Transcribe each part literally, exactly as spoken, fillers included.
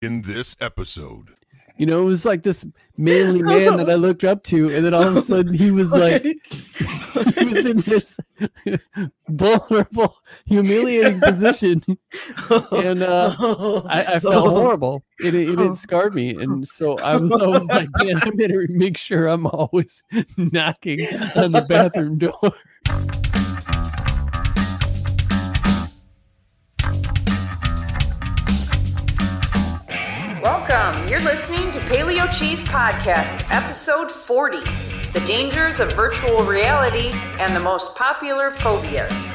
in this episode. You know, it was like this manly man that I looked up to, and then all of a sudden he was like, he was in this vulnerable, humiliating position, and uh, I, I felt horrible. It, it it scarred me, and so I was always like, man, I better make sure I'm always knocking on the bathroom door. Welcome. You're listening to Paleo Cheese Podcast, episode forty, the dangers of virtual reality and the most popular phobias.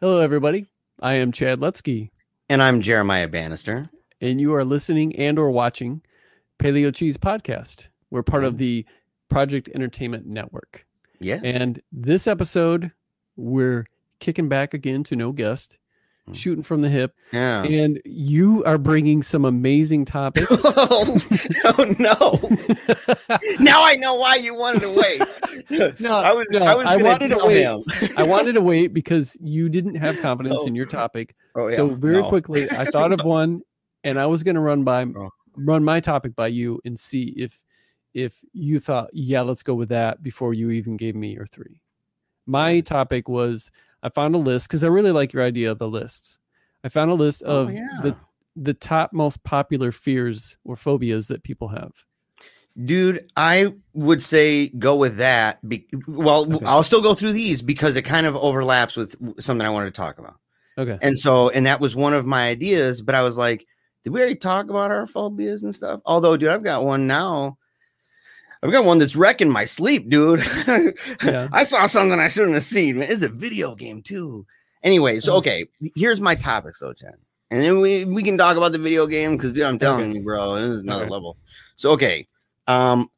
Hello, everybody. I am Chad Lutsky. And I'm Jeremiah Bannister. And you are listening and or watching Paleo Cheese Podcast. We're part of the Project Entertainment Network. Yeah. And this episode, we're kicking back again to no guest. Shooting from the hip, yeah. And you are bringing some amazing topics. oh, oh no! Now I know why you wanted to wait. no, I was. No, I, was I wanted to wait. Him. I wanted to wait because you didn't have confidence oh. in your topic. Oh, yeah. So very no. quickly, I thought of one, and I was going to run by oh. run my topic by you and see if if you thought, yeah, let's go with that before you even gave me your three. My topic was. I found a list because I really like your idea of the lists. I found a list of oh, yeah. the the top most popular fears or phobias that people have. Dude, I would say go with that. Be- well, okay. I'll still go through these because it kind of overlaps with something I wanted to talk about. Okay. And so, and that was one of my ideas, but I was like, did we already talk about our phobias and stuff? Although, dude, I've got one now. I've got one that's wrecking my sleep, dude. yeah. I saw something I shouldn't have seen. It's a video game, too. Anyway, so, okay, here's my topics, though, Chad. And then we, we can talk about the video game because, dude, I'm telling okay. you, bro, this is another okay. level. So, okay, um,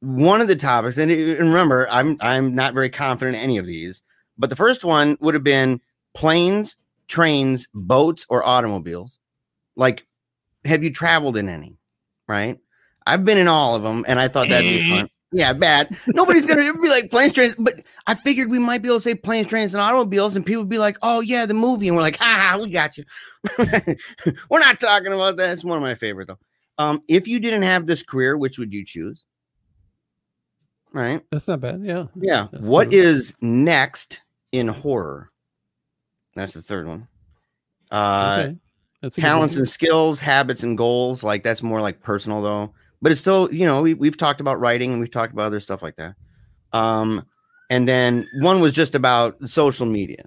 one of the topics, and, it, and remember, I'm, I'm not very confident in any of these, but the first one would have been planes, trains, boats, or automobiles. Like, have you traveled in any, right? I've been in all of them, and I thought that'd be fun. Yeah, bad. Nobody's going to be like planes, trains, but I figured we might be able to say planes, trains, and automobiles, and people would be like, oh, yeah, the movie. And we're like, ha, we got you. We're not talking about that. It's one of my favorite, though. Um, if you didn't have this career, which would you choose? Right? That's not bad, yeah. Yeah. That's what is next in horror? That's the third one. Uh, okay. That's talents and skills, habits and goals. Like, that's more like personal, though. But it's still, you know, we, we've talked about writing and we've talked about other stuff like that. Um, and then one was just about social media.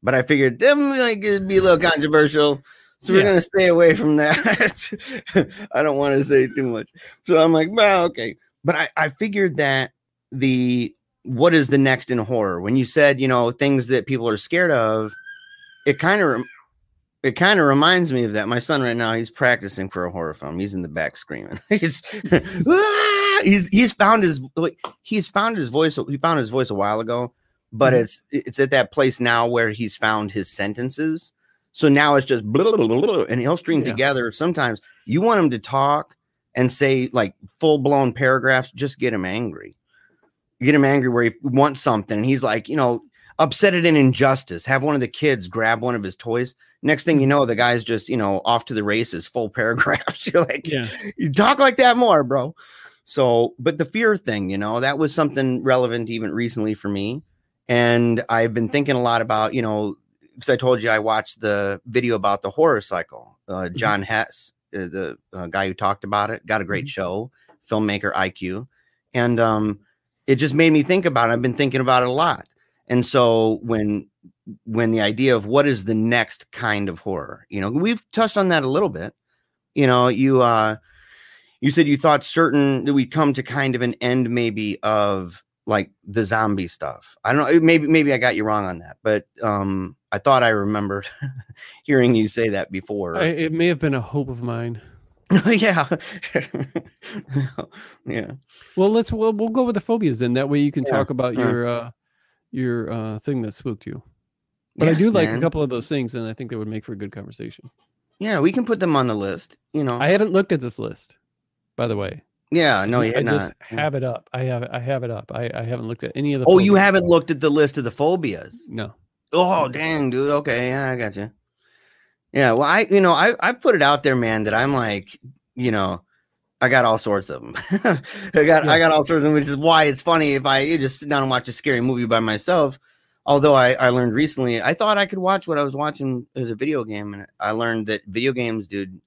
But I figured that might be a little controversial. So yeah. we're going to stay away from that. I don't want to say too much. So I'm like, well, okay. But I, I figured that the what is the next in horror? When you said, you know, things that people are scared of, it kind of It kind of reminds me of that. My son right now, he's practicing for a horror film. He's in the back screaming. he's, ah! he's he's found his he's found his voice. He found his voice a while ago, but mm-hmm. it's it's at that place now where he's found his sentences. So now it's just blah, blah, blah, blah, and he'll string yeah. together. Sometimes you want him to talk and say like full blown paragraphs. Just get him angry. Get him angry where he wants something. And he's like, you know, upset at an injustice. Have one of the kids grab one of his toys. Next thing you know, the guy's just, you know, off to the races, full paragraphs. You're like, yeah. you talk like that more, bro. So, but the fear thing, you know, that was something relevant even recently for me. And I've been thinking a lot about, you know, because I told you I watched the video about the horror cycle. Uh, John mm-hmm. Hess, uh, the uh, guy who talked about it, got a great mm-hmm. show, filmmaker I Q. And um, it just made me think about it. I've been thinking about it a lot. And so when... when the idea of what is the next kind of horror, you know, we've touched on that a little bit. You know, you, uh, you said you thought certain that we'd come to kind of an end maybe of like the zombie stuff. I don't know. Maybe, maybe I got you wrong on that, but, um, I thought I remembered hearing you say that before. I, it may have been a hope of mine. yeah. yeah. Well, let's, well, we'll go with the phobias then. That way you can yeah. talk about uh-huh. your, uh, your, uh, thing that spooked you. But yes, I do like man. a couple of those things, and I think they would make for a good conversation. Yeah, we can put them on the list. You know, I haven't looked at this list, by the way. Yeah, no, you I had just not. Have it up. I have. I have it up. I, I haven't looked at any of the. Oh, phobias. You haven't looked at the list of the phobias? No. Oh, dang, dude. Okay, yeah, I got you. Yeah. Well, I, you know, I, I put it out there, man, that I'm like, you know, I got all sorts of them. I got, yeah. I got all sorts of them, which is why it's funny if I just sit down and watch a scary movie by myself. Although I, I learned recently, I thought I could watch what I was watching as a video game. And I learned that video games, dude,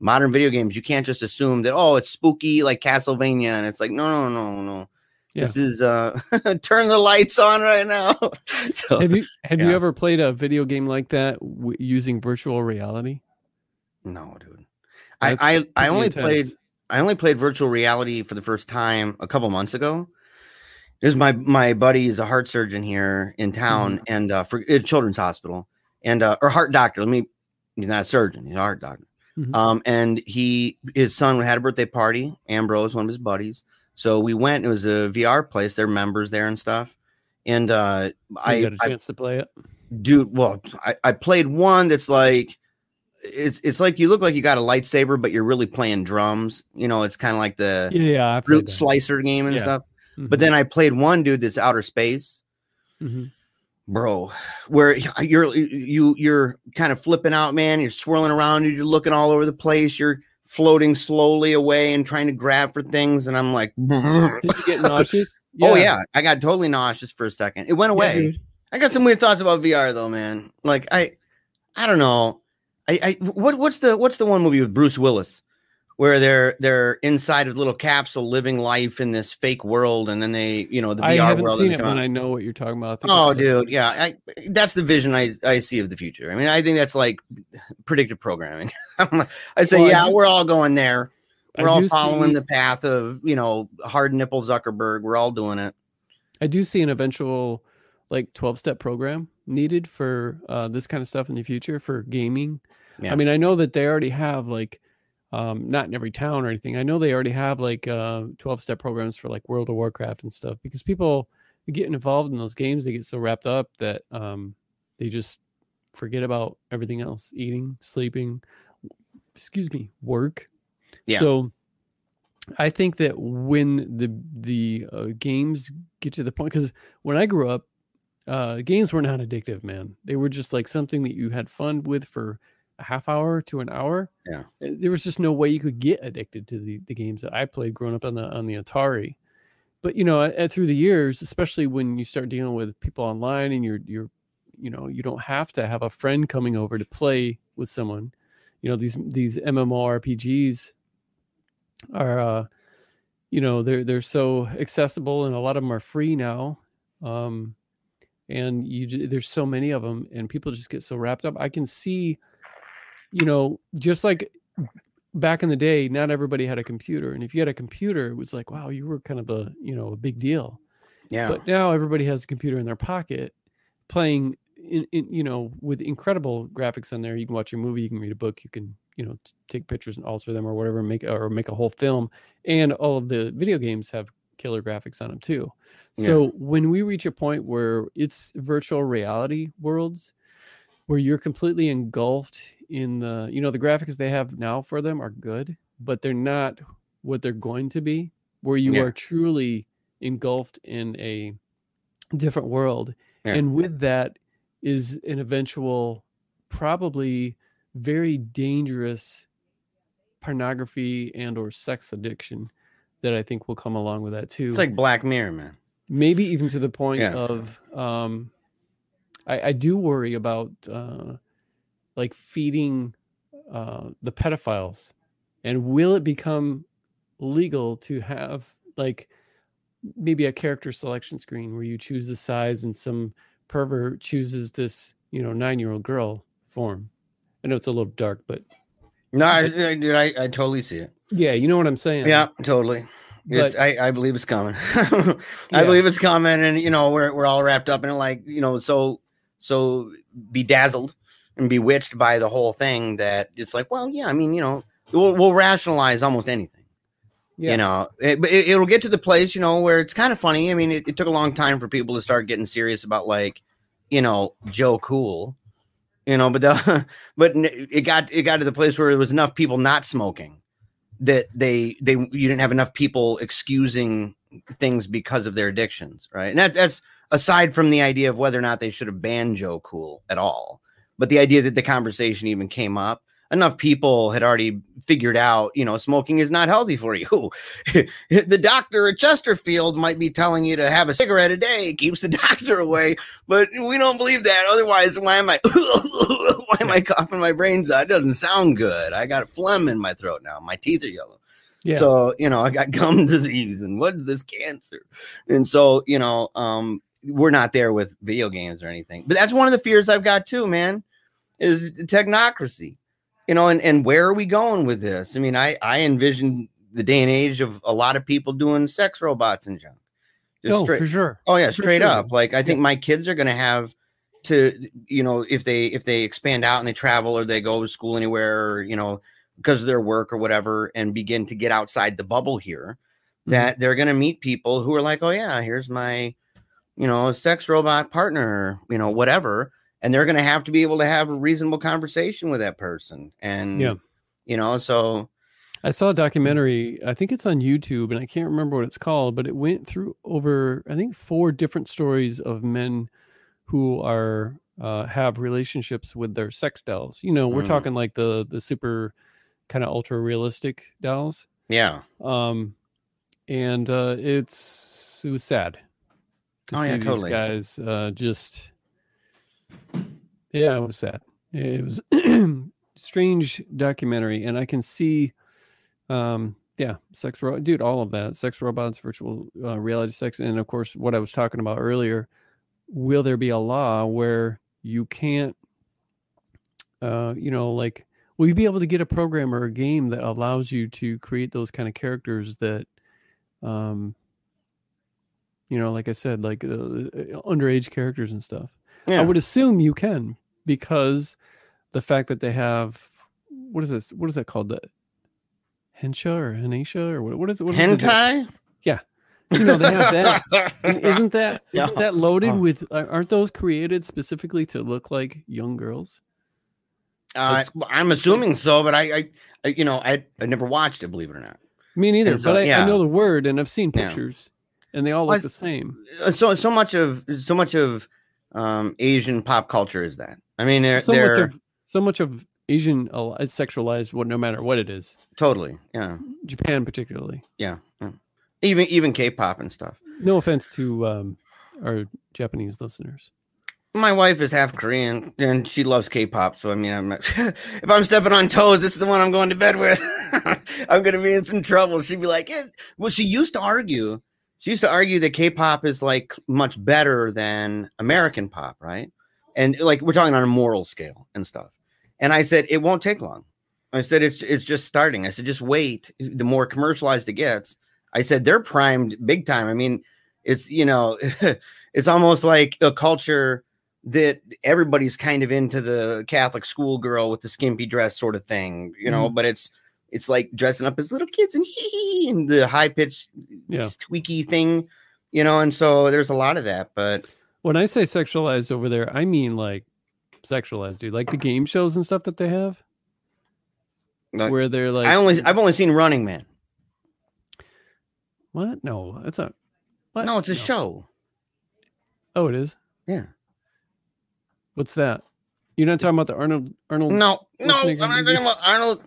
modern video games, you can't just assume that, oh, it's spooky like Castlevania. And it's like, no, no, no, no. Yeah. This is uh, turn the lights on right now. So, have you, have yeah. you ever played a video game like that w- using virtual reality? No, dude. That's I, I, I only intense. played... I only played virtual reality for the first time a couple months ago. There's my, my buddy is a heart surgeon here in town mm-hmm. and uh, for uh, Children's Hospital and uh, or heart doctor. Let me, he's not a surgeon. He's a heart doctor. Mm-hmm. Um, and he, his son had a birthday party, Ambrose, one of his buddies. So we went, it was a V R place. There are members there and stuff. And uh, so I got a chance I, to play it. Dude. Well, I, I played one that's like, It's it's like you look like you got a lightsaber, but you're really playing drums. You know, it's kind of like the yeah, fruit slicer game and yeah. stuff. Mm-hmm. But then I played one dude that's outer space, mm-hmm. bro, where you're you you're kind of flipping out, man. You're swirling around, you're looking all over the place, you're floating slowly away and trying to grab for things. And I'm like, did you get nauseous? Yeah. Oh yeah, I got totally nauseous for a second. It went away. Yeah, I got some weird thoughts about V R though, man. Like I I don't know. I, I what what's the what's the one movie with Bruce Willis where they're they're inside a little capsule living life in this fake world, and then they, you know, the V R world. I haven't seen it, but I know what you're talking about. Oh, dude, yeah, I, that's the vision I, I see of the future. I mean, I think that's like predictive programming. I say, well, yeah, I do, we're all going there. We're I all following see, the path of, you know, hard nipple Zuckerberg. We're all doing it. I do see an eventual like twelve-step program needed for uh, this kind of stuff in the future for gaming. Yeah. I mean, I know that they already have like, um, not in every town or anything. I know they already have like uh, twelve-step programs for like World of Warcraft and stuff, because people getting involved in those games, they get so wrapped up that um, they just forget about everything else: eating, sleeping, excuse me, work. Yeah. So I think that when the the uh, games get to the point, because when I grew up, uh, games were not addictive, man. They were just like something that you had fun with for a half hour to an hour. Yeah, there was just no way you could get addicted to the, the games that I played growing up on the on the Atari. But you know, at, through the years, especially when you start dealing with people online, and you're you're you know, you don't have to have a friend coming over to play with someone. You know, these these MMORPGs are uh, you know, they're they're so accessible, and a lot of them are free now. Um, and you there's so many of them, and people just get so wrapped up. I can see. You know, just like back in the day, not everybody had a computer. And if you had a computer, it was like, wow, you were kind of a, you know, a big deal. Yeah. But now everybody has a computer in their pocket playing, in, in you know, with incredible graphics on there. You can watch a movie, you can read a book, you can, you know, t- take pictures and alter them or whatever, make or make a whole film. And all of the video games have killer graphics on them too. So yeah. When we reach a point where it's virtual reality worlds, where you're completely engulfed in the, you know, the graphics they have now for them are good, but they're not what they're going to be, where you yeah. are truly engulfed in a different world. Yeah. And with that is an eventual, probably very dangerous pornography and or sex addiction that I think will come along with that too. It's like Black Mirror, man. Maybe even to the point yeah. of, um, I, I do worry about uh, like feeding uh, the pedophiles, and will it become legal to have like maybe a character selection screen where you choose the size and some pervert chooses this, you know, nine-year-old girl form. I know it's a little dark, but no, I, I, dude, I, I totally see it. Yeah, you know what I'm saying. Yeah, totally. But, it's, I, I believe it's coming. I yeah. believe it's coming, and you know, we're we're all wrapped up in it, like, you know, so. So bedazzled and bewitched by the whole thing that it's like, well, yeah, I mean, you know, we'll, we'll rationalize almost anything, yeah. you know, it, but it, it'll get to the place, you know, where it's kind of funny. I mean, it, it took a long time for people to start getting serious about, like, you know, Joe Cool, you know, but, the, but it got, it got to the place where there was enough people not smoking that they, they, you didn't have enough people excusing things because of their addictions. Right. And that, that's, aside from the idea of whether or not they should have banned Joe Cool at all, But the idea that the conversation even came up, enough people had already figured out, you know, smoking is not healthy for you. The doctor at Chesterfield might be telling you to have a cigarette a day, keeps the doctor away, but we don't believe that. Otherwise, why am I, why am I coughing my brains out? It doesn't sound good. I got a phlegm in my throat now. My teeth are yellow. Yeah. So, you know, I got gum disease and what's this cancer? And so, you know, um, we're not there with video games or anything, but that's one of the fears I've got too, man, is technocracy. You know, and, and where are we going with this? I mean, I, I envision the day and age of a lot of people doing sex robots and junk. Just oh, straight, for sure. Oh, yeah, straight sure. up. Like, I think yeah. my kids are going to have to, you know, if they if they expand out and they travel or they go to school anywhere, or, you know, because of their work or whatever, and begin to get outside the bubble here, mm-hmm. that they're going to meet people who are like, oh, yeah, here's my, you know, sex robot partner, you know, whatever. And they're going to have to be able to have a reasonable conversation with that person. And, yeah. you know, so. I saw a documentary, I think it's on YouTube, and I can't remember what it's called, but it went through over, I think, four different stories of men who are, uh, have relationships with their sex dolls. You know, we're mm. talking like the, the super kind of ultra realistic dolls. Yeah. Um, and, uh, it's, it was sad. To oh see yeah. Totally. These guys, uh, just. Yeah, it was sad. It was strange documentary, and I can see, um, yeah, sex ro- dude, all of that, sex robots, virtual uh, reality sex, and of course, what I was talking about earlier. Will there be a law where you can't, uh, you know, like, will you be able to get a program or a game that allows you to create those kind of characters that, um, you know, like I said, like uh, underage characters and stuff. Yeah. I would assume you can, because the fact that they have, what is this? What is that called? The hensha or henasia or what, what is it? What Hentai? Is it? Yeah. You know, they have that. Isn't that, no. isn't that loaded oh. with, aren't those created specifically to look like young girls? Uh, I'm assuming so, but I, I you know, I, I never watched it, believe it or not. Me neither, so, but I, yeah. I know the word and I've seen pictures yeah. and they all look I, the same. So, so much of, so much of, um Asian pop culture is that I mean they're, so, they're... Much of, so much of Asian uh, is sexualized what no matter what it is totally yeah Japan particularly yeah, yeah. even even K-pop and stuff. No offense to um our Japanese listeners. My wife is half Korean and she loves K-pop, so I mean I'm if I'm stepping on toes, it's the one I'm going to bed with. I'm gonna be in some trouble. She'd be like eh. Well, she used to argue She used to argue that K-pop is like much better than American pop, right? And like we're talking on a moral scale and stuff. And I said it won't take long. I said it's it's just starting. I said just wait. The more commercialized it gets, I said they're primed big time. I mean, it's you know, it's almost like a culture that everybody's kind of into the Catholic schoolgirl with the skimpy dress sort of thing, you know. Mm-hmm. But it's. It's like dressing up as little kids and hee-hee and the high-pitched yeah. tweaky thing, you know, and so there's a lot of that. But when I say sexualized over there, I mean like sexualized, dude, like the game shows and stuff that they have. Like, where they're like I only I've only seen Running Man. What? No, that's not what? No, it's a no. show. Oh, it is? Yeah. What's that? You're not talking about the Arnold Arnold. No, no, I'm not talking about Arnold.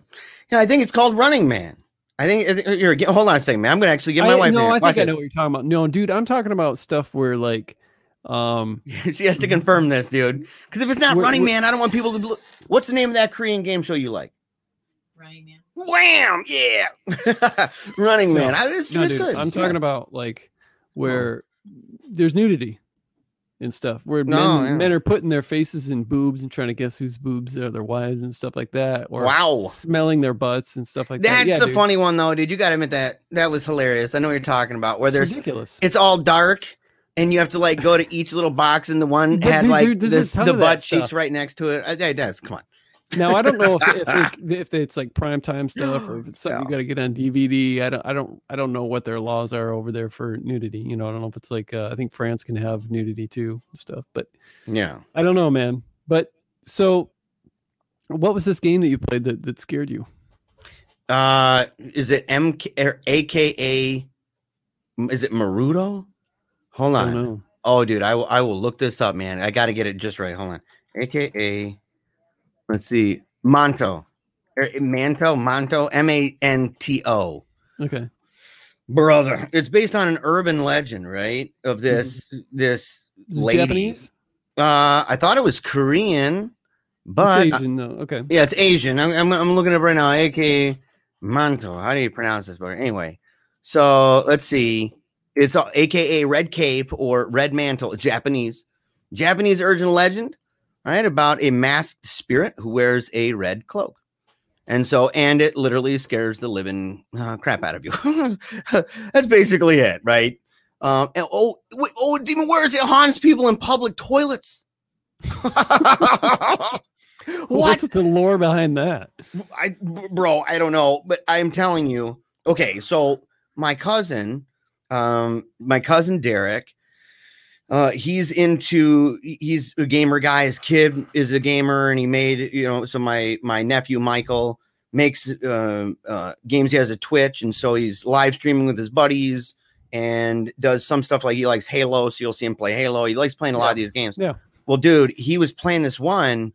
Yeah, I think it's called Running Man. I think, I think you're hold on a second, man. I'm gonna actually give my I, wife. No, I think I this. know what you're talking about. No, dude, I'm talking about stuff where like, um, she has to confirm this, dude. Because if it's not Running Man, I don't want people to. Blo- What's the name of that Korean game show you like? Running Man. Wham! Yeah, Running Man. No, I, it's, no, it's dude, good. I'm talking yeah. about like where oh. there's nudity and stuff, where no, men, yeah. men are putting their faces in boobs and trying to guess whose boobs are their wives and stuff like that, or wow. smelling their butts and stuff like that's that. That's yeah, a dude. funny one though, dude. You got to admit that that was hilarious. I know what you're talking about. Where it's there's ridiculous. It's all dark, and you have to like go to each little box, and the one but had dude, like dude, this, the butt cheeks right next to it. I, I, that's come on. Now I don't know if if, they, if they, it's like prime time stuff or if it's something no. you got to get on D V D. I don't I don't I don't know what their laws are over there for nudity. You know, I don't know if it's like uh, I think France can have nudity too and stuff. But yeah, I don't know, man. But so, what was this game that you played that, that scared you? Uh, is it M K A K A? Is it Maruto? Hold on. Oh, dude, I will I will look this up, man. I got to get it just right. Hold on, A K A. Let's see. Manto. Manto? Manto? M A N T O. Okay. Brother. It's based on an urban legend, right? Of this, mm-hmm. this lady. Japanese? Uh, I thought it was Korean, but... It's Asian, though. Okay. Yeah, it's Asian. I'm, I'm, I'm looking it up right now. Aka Manto. How do you pronounce this? Brother? Anyway. So, let's see. It's uh, A K A Red Cape or Red Mantle. Japanese. Japanese urban legend. Right, about a masked spirit who wears a red cloak. And so, and it literally scares the living uh, crap out of you. That's basically it, right? Um, and, oh, wait, oh, it's even worse. It haunts people in public toilets. What? What's the lore behind that? I, bro, I don't know, but I'm telling you. Okay, so my cousin, um, my cousin Derek, Uh, he's into, he's a gamer guy. His kid is a gamer, and he made, you know, so my, my nephew, Michael, makes uh, uh, games. He has a Twitch, and so he's live streaming with his buddies and does some stuff like he likes Halo. So you'll see him play Halo. He likes playing a lot of these games. Yeah. Well, dude, he was playing this one,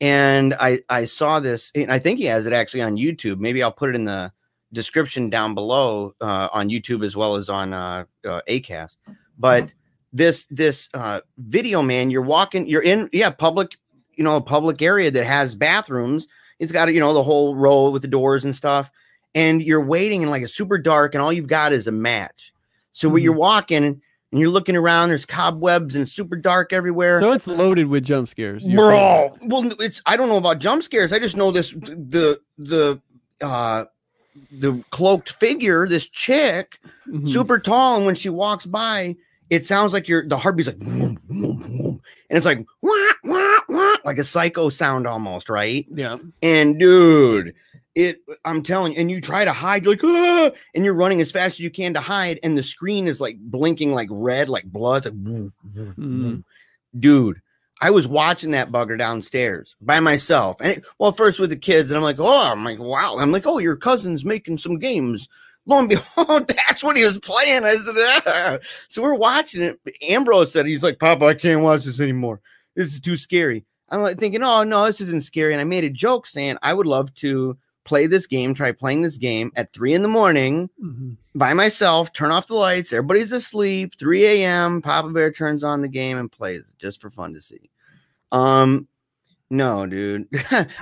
and I, I saw this, and I think he has it actually on YouTube. Maybe I'll put it in the description down below uh, on YouTube as well as on uh, uh, Acast. But mm-hmm. This this uh, video, man, you're walking, you're in, yeah, public, you know, a public area that has bathrooms. It's got, you know, the whole row with the doors and stuff. And you're waiting in like a super dark, and all you've got is a match. So mm-hmm. when you're walking and you're looking around, there's cobwebs and super dark everywhere. So it's loaded with jump scares. Bro, well, it's, I don't know about jump scares. I just know this, the, the, uh, the cloaked figure, this chick, mm-hmm. super tall. And when she walks by, it sounds like you're, the heartbeat's like, whoom, whoom, whoom, and it's like, wah, wah, wah, like a psycho sound almost, right? Yeah. And dude, it, I'm telling you, and you try to hide, you're like, ah, and you're running as fast as you can to hide, and the screen is like blinking like red, like blood. Like, whoom, whoom, whoom. Mm. Dude, I was watching that bugger downstairs by myself. And it, well, first with the kids, and I'm like, oh, I'm like, wow. I'm like, oh, your cousin's making some games. Lo and behold, that's what he was playing. I said, ah. So we're watching it. Ambrose said, he's like, Papa, I can't watch this anymore. This is too scary. I'm like thinking, oh, no, this isn't scary. And I made a joke saying I would love to play this game, try playing this game at three in the morning mm-hmm. by myself, turn off the lights. Everybody's asleep. three a.m. Papa Bear turns on the game and plays it just for fun to see. Um, no, dude.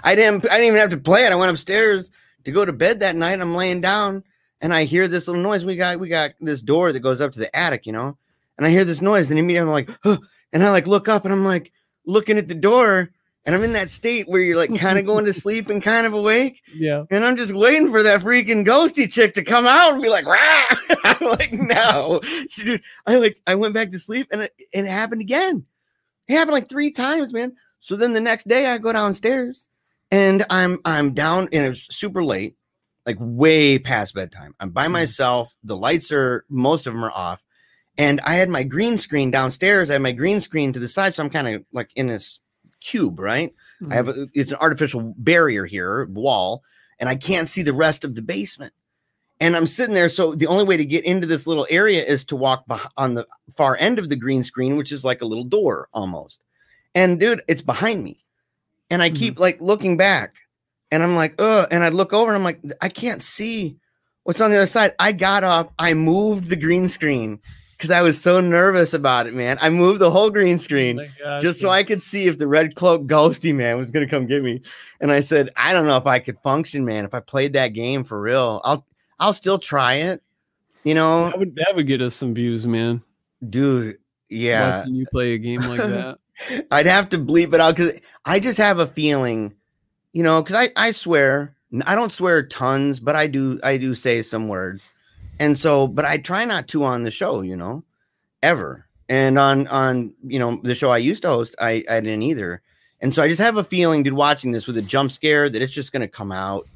I didn't I didn't even have to play it. I went upstairs to go to bed that night, and I'm laying down. And I hear this little noise. We got we got this door that goes up to the attic, you know. And I hear this noise, and immediately I'm like, huh, and I like look up, and I'm like looking at the door, and I'm in that state where you're like kind of going to sleep and kind of awake. Yeah. And I'm just waiting for that freaking ghosty chick to come out and be like, rah! I'm like, no. So, dude, I like I went back to sleep, and it, it happened again. It happened like three times, man. So then the next day I go downstairs, and I'm I'm down, and it was super late. Like way past bedtime. I'm by myself. The lights are, most of them are off. And I had my green screen downstairs. I had my green screen to the side. So I'm kind of like in this cube, right? Mm-hmm. I have, a, it's an artificial barrier here, wall. And I can't see the rest of the basement. And I'm sitting there. So the only way to get into this little area is to walk behind, on the far end of the green screen, which is like a little door almost. And dude, it's behind me. And I mm-hmm. keep like looking back. And I'm like, oh, and I look over and I'm like, I can't see what's on the other side. I got up. I moved the green screen because I was so nervous about it, man. I moved the whole green screen oh God, just yeah. so I could see if the red cloak ghosty man was going to come get me. And I said, I don't know if I could function, man. If I played that game for real, I'll, I'll still try it. You know, that would, that would get us some views, man. Dude. Yeah. Watching you play a game like that. I'd have to bleep it out because I just have a feeling. You know, because I, I swear, I don't swear tons, but I do I do say some words. And so, but I try not to on the show, you know, ever. And on, on you know, the show I used to host, I, I didn't either. And so I just have a feeling, dude, watching this with a jump scare that it's just going to come out.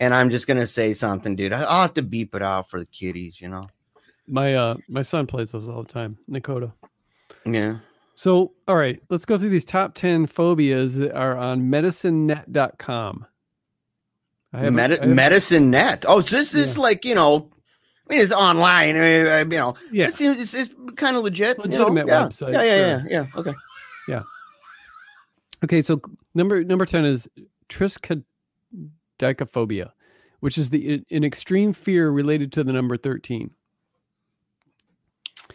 And I'm just going to say something, dude. I'll have to beep it out for the kiddies, you know. My uh, my son plays those all the time, Nakoda. Yeah. So, all right, let's go through these top ten phobias that are on medicine net dot com. I have Medi- a, I have Medicine Net. Oh, so this yeah. is like, you know, I mean, it's online. I mean, you know, yeah. it seems it's, it's kind of legit. Legitimate you know? yeah. website. Yeah, yeah, sure. yeah, yeah, yeah. Okay. Yeah. Okay, so Number number ten is triskaidekaphobia, which is the an extreme fear related to the number thirteen.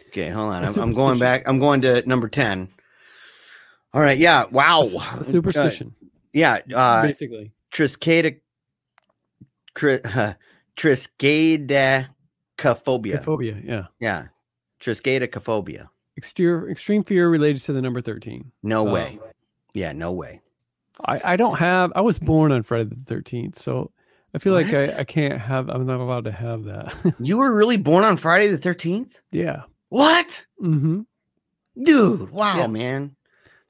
Okay, hold on. I'm, I'm going back. I'm going to number ten. All right. Yeah. Wow. A superstition. Uh, yeah. Uh, Basically. Triskaidekaphobia. Uh, triskaidekaphobia. Phobia, yeah. Yeah. Triskaidekaphobia. Exterior, extreme fear related to the number thirteen. No uh, way. Yeah, no way. I, I don't have, I was born on Friday the thirteenth, so I feel what? like I, I can't have, I'm not allowed to have that. You were really born on Friday the thirteenth? Yeah. What? Mm-hmm. Dude, wow, yeah. man.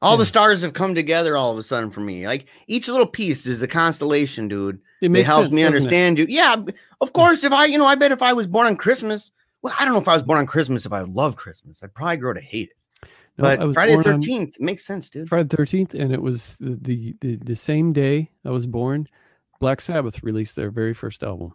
All yeah. the stars have come together all of a sudden for me. Like, each little piece is a constellation, dude. It makes helps me understand it? you. Yeah, of course, if I, you know, I bet if I was born on Christmas, well, I don't know if I was born on Christmas, if I loved Christmas, I'd probably grow to hate it. No, but Friday the thirteenth makes sense, dude. Friday the thirteenth, and it was the, the, the, the same day I was born, Black Sabbath released their very first album.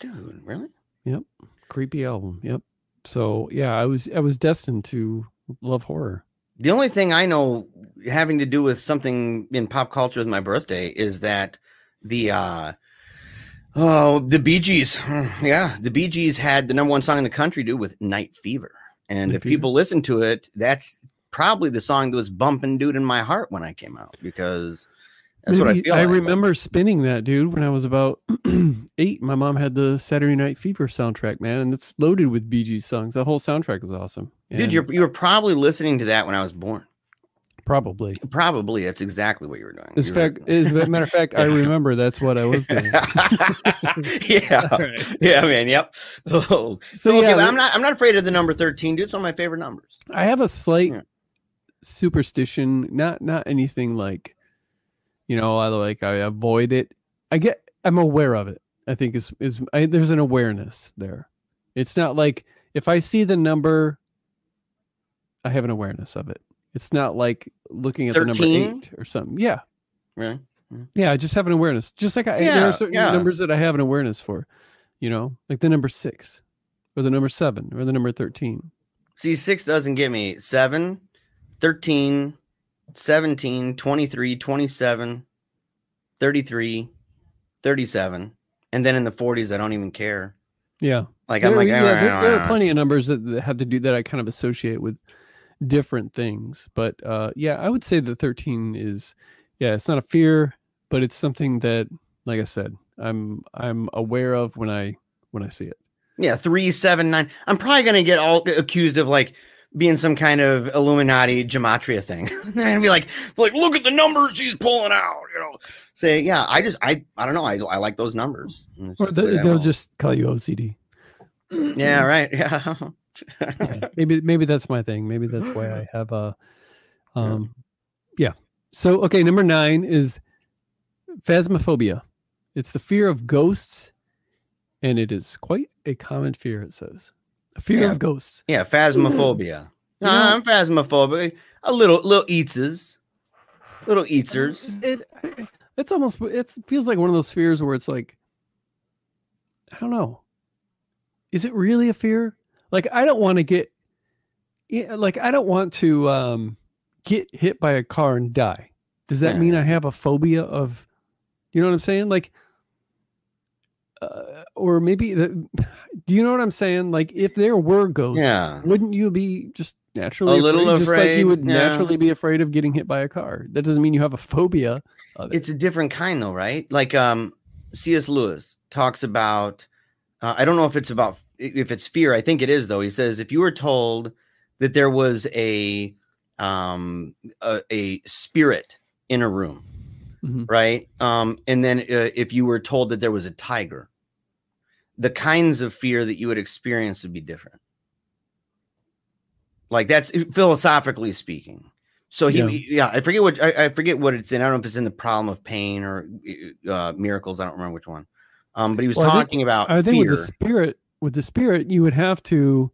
Dude, really? Yep. Creepy album, yep. So, yeah, I was I was destined to love horror. The only thing I know having to do with something in pop culture with my birthday is that the uh oh the Bee Gees yeah the Bee Gees had the number one song in the country, dude, with Night Fever, and Night if Fever. people listen to it, that's probably the song that was bumping, dude, in my heart when I came out, because that's Maybe, what I feel I like. remember spinning that, dude, when I was about eight. My mom had the Saturday Night Fever soundtrack, man, and it's loaded with Bee Gees songs. The whole soundtrack was awesome, and dude, you're, you were probably listening to that when I was born. Probably, probably. That's exactly what you were doing. As, fact, doing. as a matter of fact, yeah. I remember that's what I was doing. yeah, right. yeah, man. Yep. Oh. So, so okay, yeah, I'm not. I'm not afraid of the number thirteen, dude. It's one of my favorite numbers. I have a slight yeah. superstition. Not, not anything like, you know, I like I avoid it. I get. I'm aware of it. I think is is I, there's an awareness there. It's not like if I see the number, I have an awareness of it. It's not like looking at thirteen? The number eight or something. Yeah. Really? Yeah. yeah. I just have an awareness. Just like I, yeah, there are certain yeah. numbers that I have an awareness for, you know, like the number six or the number seven or the number thirteen. See, six doesn't get me. Seven, thirteen, seventeen, twenty-three, twenty-seven, thirty-three, thirty-seven. And then in the forties, I don't even care. Yeah. Like there, I'm like, yeah, right, there, right, there right. are plenty of numbers that, that have to do that. I kind of associate with different things, but uh yeah I would say the thirteen is yeah it's not a fear, but it's something that, like I said, i'm i'm aware of when i when i see it. Yeah. Three seven nine. I'm probably gonna get all accused of like being some kind of Illuminati gematria thing. They're gonna be like like look at the numbers he's pulling out, you know. Say yeah i just i i don't know i, I like those numbers, or the, the they'll just call you O C D. yeah right yeah yeah, maybe maybe that's my thing. Maybe that's why I have a um yeah. So okay, number nine is phasmophobia. It's the fear of ghosts, and it is quite a common fear, it says. A fear yeah. of ghosts. Yeah, phasmophobia. No, yeah. I'm phasmophobic. A little little eatses. Little eatsers. It, it it's almost it feels like one of those fears where it's like, I don't know. Is it really a fear? Like, I don't want to get, like, I don't want to um, get hit by a car and die. Does that yeah. mean I have a phobia of, you know what I'm saying? Like, uh, or maybe, the, do you know what I'm saying? Like, if there were ghosts, yeah. wouldn't you be just naturally a little afraid? afraid? Just like you would yeah. naturally be afraid of getting hit by a car. That doesn't mean you have a phobia of it. It's a different kind, though, right? Like, um, C S Lewis talks about, uh, I don't know if it's about if it's fear, I think it is though. He says, if you were told that there was a, um, a, a spirit in a room, mm-hmm. right. Um, and then uh, if you were told that there was a tiger, the kinds of fear that you would experience would be different. Like that's philosophically speaking. So he, yeah, he, yeah I forget what, I, I forget what it's in. I don't know if it's in The Problem of Pain or uh, Miracles. I don't remember which one. Um, but he was well, talking I think, about I think fear. With the spirit, With the spirit, you would have to,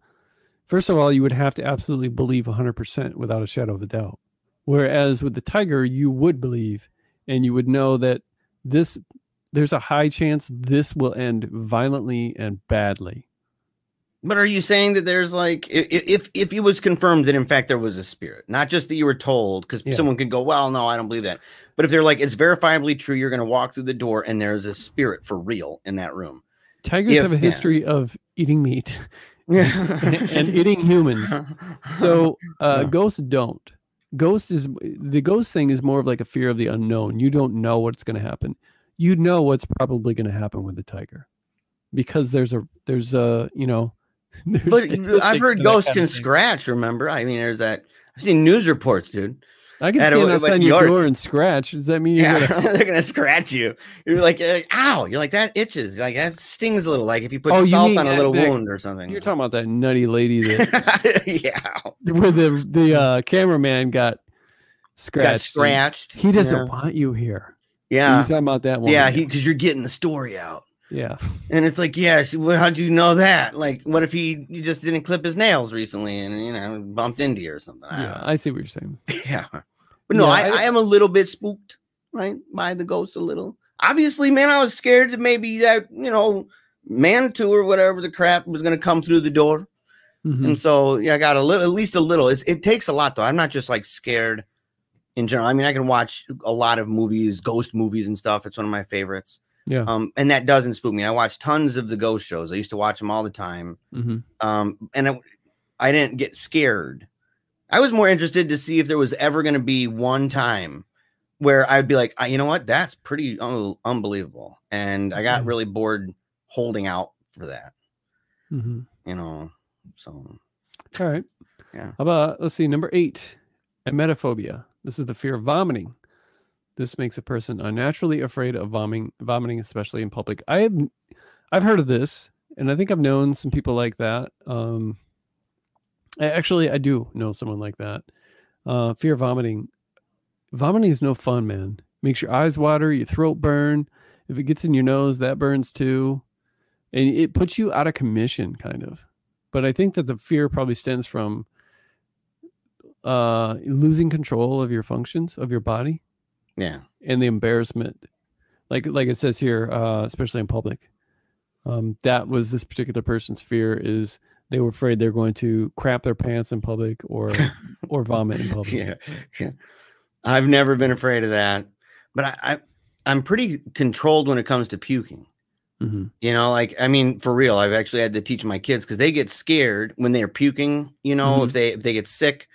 first of all, you would have to absolutely believe one hundred percent without a shadow of a doubt. Whereas with the tiger, you would believe, and you would know that this, there's a high chance this will end violently and badly. But are you saying that there's like, if if it was confirmed that in fact there was a spirit, not just that you were told, because yeah. someone could go, well, no, I don't believe that. But if they're like, it's verifiably true, you're going to walk through the door and there's a spirit for real in that room. Tigers if, have a history yeah. of eating meat and, and eating humans. So uh, yeah. ghosts don't. Ghost is the ghost thing is more of like a fear of the unknown. You don't know what's going to happen. You know what's probably going to happen with the tiger, because there's a there's a you know. But I've heard ghosts can scratch. Remember, I mean, there's that. I've seen news reports, dude. I can stand outside your door and scratch. Does that mean you're yeah, gonna... they're gonna scratch you? You're like, ow! You're like, that itches, like that stings a little, like if you put oh, salt you on a little that, wound or something. You're talking about that nutty lady that, yeah, where the the uh, cameraman got scratched. Got scratched. He doesn't yeah. want you here. Yeah, you're talking about that one. Yeah, because you're getting the story out. Yeah, and it's like, yeah, how do you know that? Like, what if he, he just didn't clip his nails recently and you know bumped into you or something? I yeah, I see what you're saying. Yeah, but no, yeah, I, I, I am a little bit spooked, right, by the ghost a little. Obviously, man, I was scared that maybe that you know Manitou or whatever the crap was going to come through the door, mm-hmm. and so yeah, I got a little, at least a little. It's, it takes a lot though. I'm not just like scared in general. I mean, I can watch a lot of movies, ghost movies and stuff. It's one of my favorites. Yeah. Um, and that doesn't spook me. I watch tons of the ghost shows. I used to watch them all the time. Mm-hmm. Um, and I, I didn't get scared. I was more interested to see if there was ever going to be one time where I'd be like, I, you know what? That's pretty un- unbelievable. And I got mm-hmm. really bored holding out for that, mm-hmm. you know? So. All right. Yeah. How about, let's see. Number eight, emetophobia. This is the fear of vomiting. This makes a person unnaturally afraid of vomiting, vomiting, especially in public. I have, I've heard of this, and I think I've known some people like that. Um, I, actually, I do know someone like that. Uh, fear of vomiting. Vomiting is no fun, man. Makes your eyes water, your throat burn. If it gets in your nose, that burns too. And it puts you out of commission, kind of. But I think that the fear probably stems from uh, losing control of your functions, of your body. Yeah, and the embarrassment, like like it says here, uh, especially in public, um, that was this particular person's fear, is they were afraid they're going to crap their pants in public or or vomit in public. Yeah, yeah, I've never been afraid of that, but I, I I'm pretty controlled when it comes to puking. Mm-hmm. You know, like I mean, for real, I've actually had to teach my kids because they get scared when they're puking. You know, mm-hmm. if they if they get sick.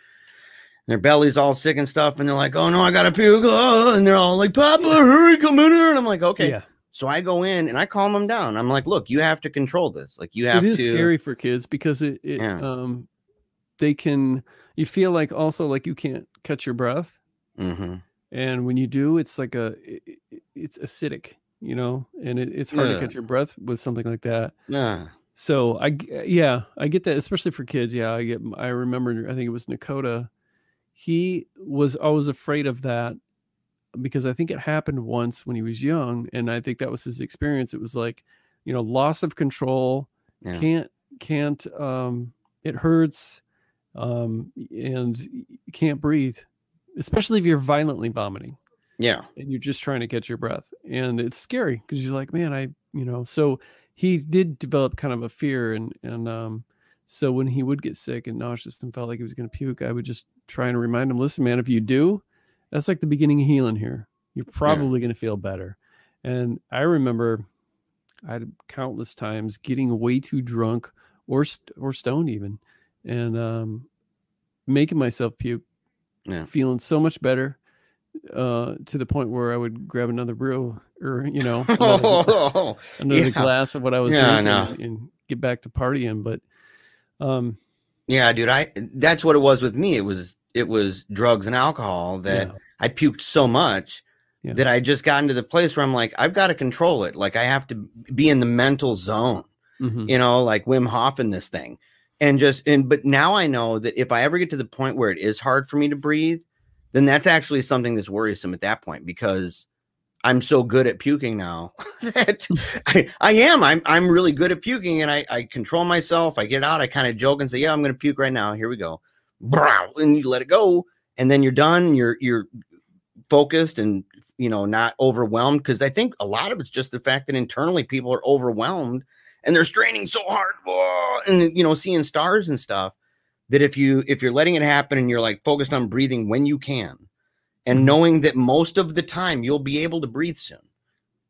Their belly's all sick and stuff. And they're like, oh, no, I got to puke. Oh, and they're all like, Papa, hurry, come in here. And I'm like, okay. Yeah. So I go in and I calm them down. I'm like, look, you have to control this. Like you have to. It is to... scary for kids because it, it yeah. um, they can, you feel like also like you can't catch your breath. Mm-hmm. And when you do, it's like a, it, it's acidic, you know, and it, it's hard yeah. to catch your breath with something like that. Yeah. So I, yeah, I get that, especially for kids. Yeah. I get, I remember, I think it was Nakota. He was always afraid of that because I think it happened once when he was young. And I think that was his experience. It was like, you know, loss of control. Yeah. Can't, can't, um, it hurts um, and you can't breathe, especially if you're violently vomiting. Yeah. And you're just trying to catch your breath. And it's scary because you're like, man, I, you know, so he did develop kind of a fear. And, and, um, so when he would get sick and nauseous and felt like he was going to puke, I would just try and remind him, listen, man, if you do, that's like the beginning of healing here. You're probably yeah. going to feel better. And I remember I had countless times getting way too drunk or or stoned even and um, making myself puke, yeah. feeling so much better uh, to the point where I would grab another brew or, you know, another, oh, another yeah. glass of what I was yeah, drinking no. and, and get back to partying. But Um, yeah, dude, I, that's what it was with me. It was, it was drugs and alcohol that yeah. I puked so much yeah. that I just got into the place where I'm like, I've got to control it. Like I have to be in the mental zone, mm-hmm. you know, like Wim Hof in this thing and just, and, but now I know that if I ever get to the point where it is hard for me to breathe, then that's actually something that's worrisome at that point, because I'm so good at puking now that I, I am. I'm I'm really good at puking, and I, I control myself. I get out. I kind of joke and say, "Yeah, I'm going to puke right now. Here we go," and you let it go, and then you're done. You're you're focused and you know not overwhelmed, because I think a lot of it's just the fact that internally people are overwhelmed and they're straining so hard, oh, and you know, seeing stars and stuff, that if you if you're letting it happen and you're like focused on breathing when you can, and knowing that most of the time you'll be able to breathe soon,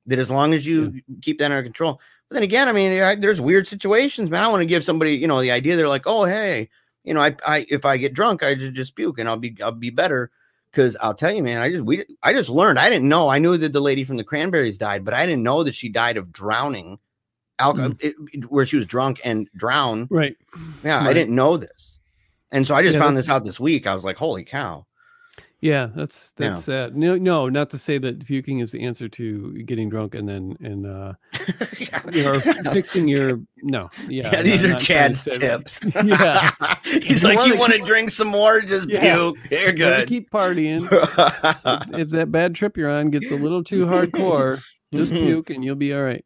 that as long as you yeah. keep that under control. But then again, I mean, I, there's weird situations, man. I want to give somebody, you know, the idea they're like, oh, hey, you know, I, I if I get drunk, I just, just puke and I'll be I'll be better. Because I'll tell you, man, I just we I just learned. I didn't know. I knew that the lady from the Cranberries died, but I didn't know that she died of drowning, alcohol, mm. where she was drunk and drowned. Right. Yeah, right. I didn't know this, and so I just yeah, found this out this week. I was like, holy cow. Yeah, that's that's yeah. sad. No, no, not to say that puking is the answer to getting drunk and then and uh, yeah. you know, fixing your no. Yeah, yeah these not, are Chad's tips. yeah, he's like, you want to drink some more? Just yeah. puke. You're good. You keep partying. if, if that bad trip you're on gets a little too hardcore, just mm-hmm. puke and you'll be all right.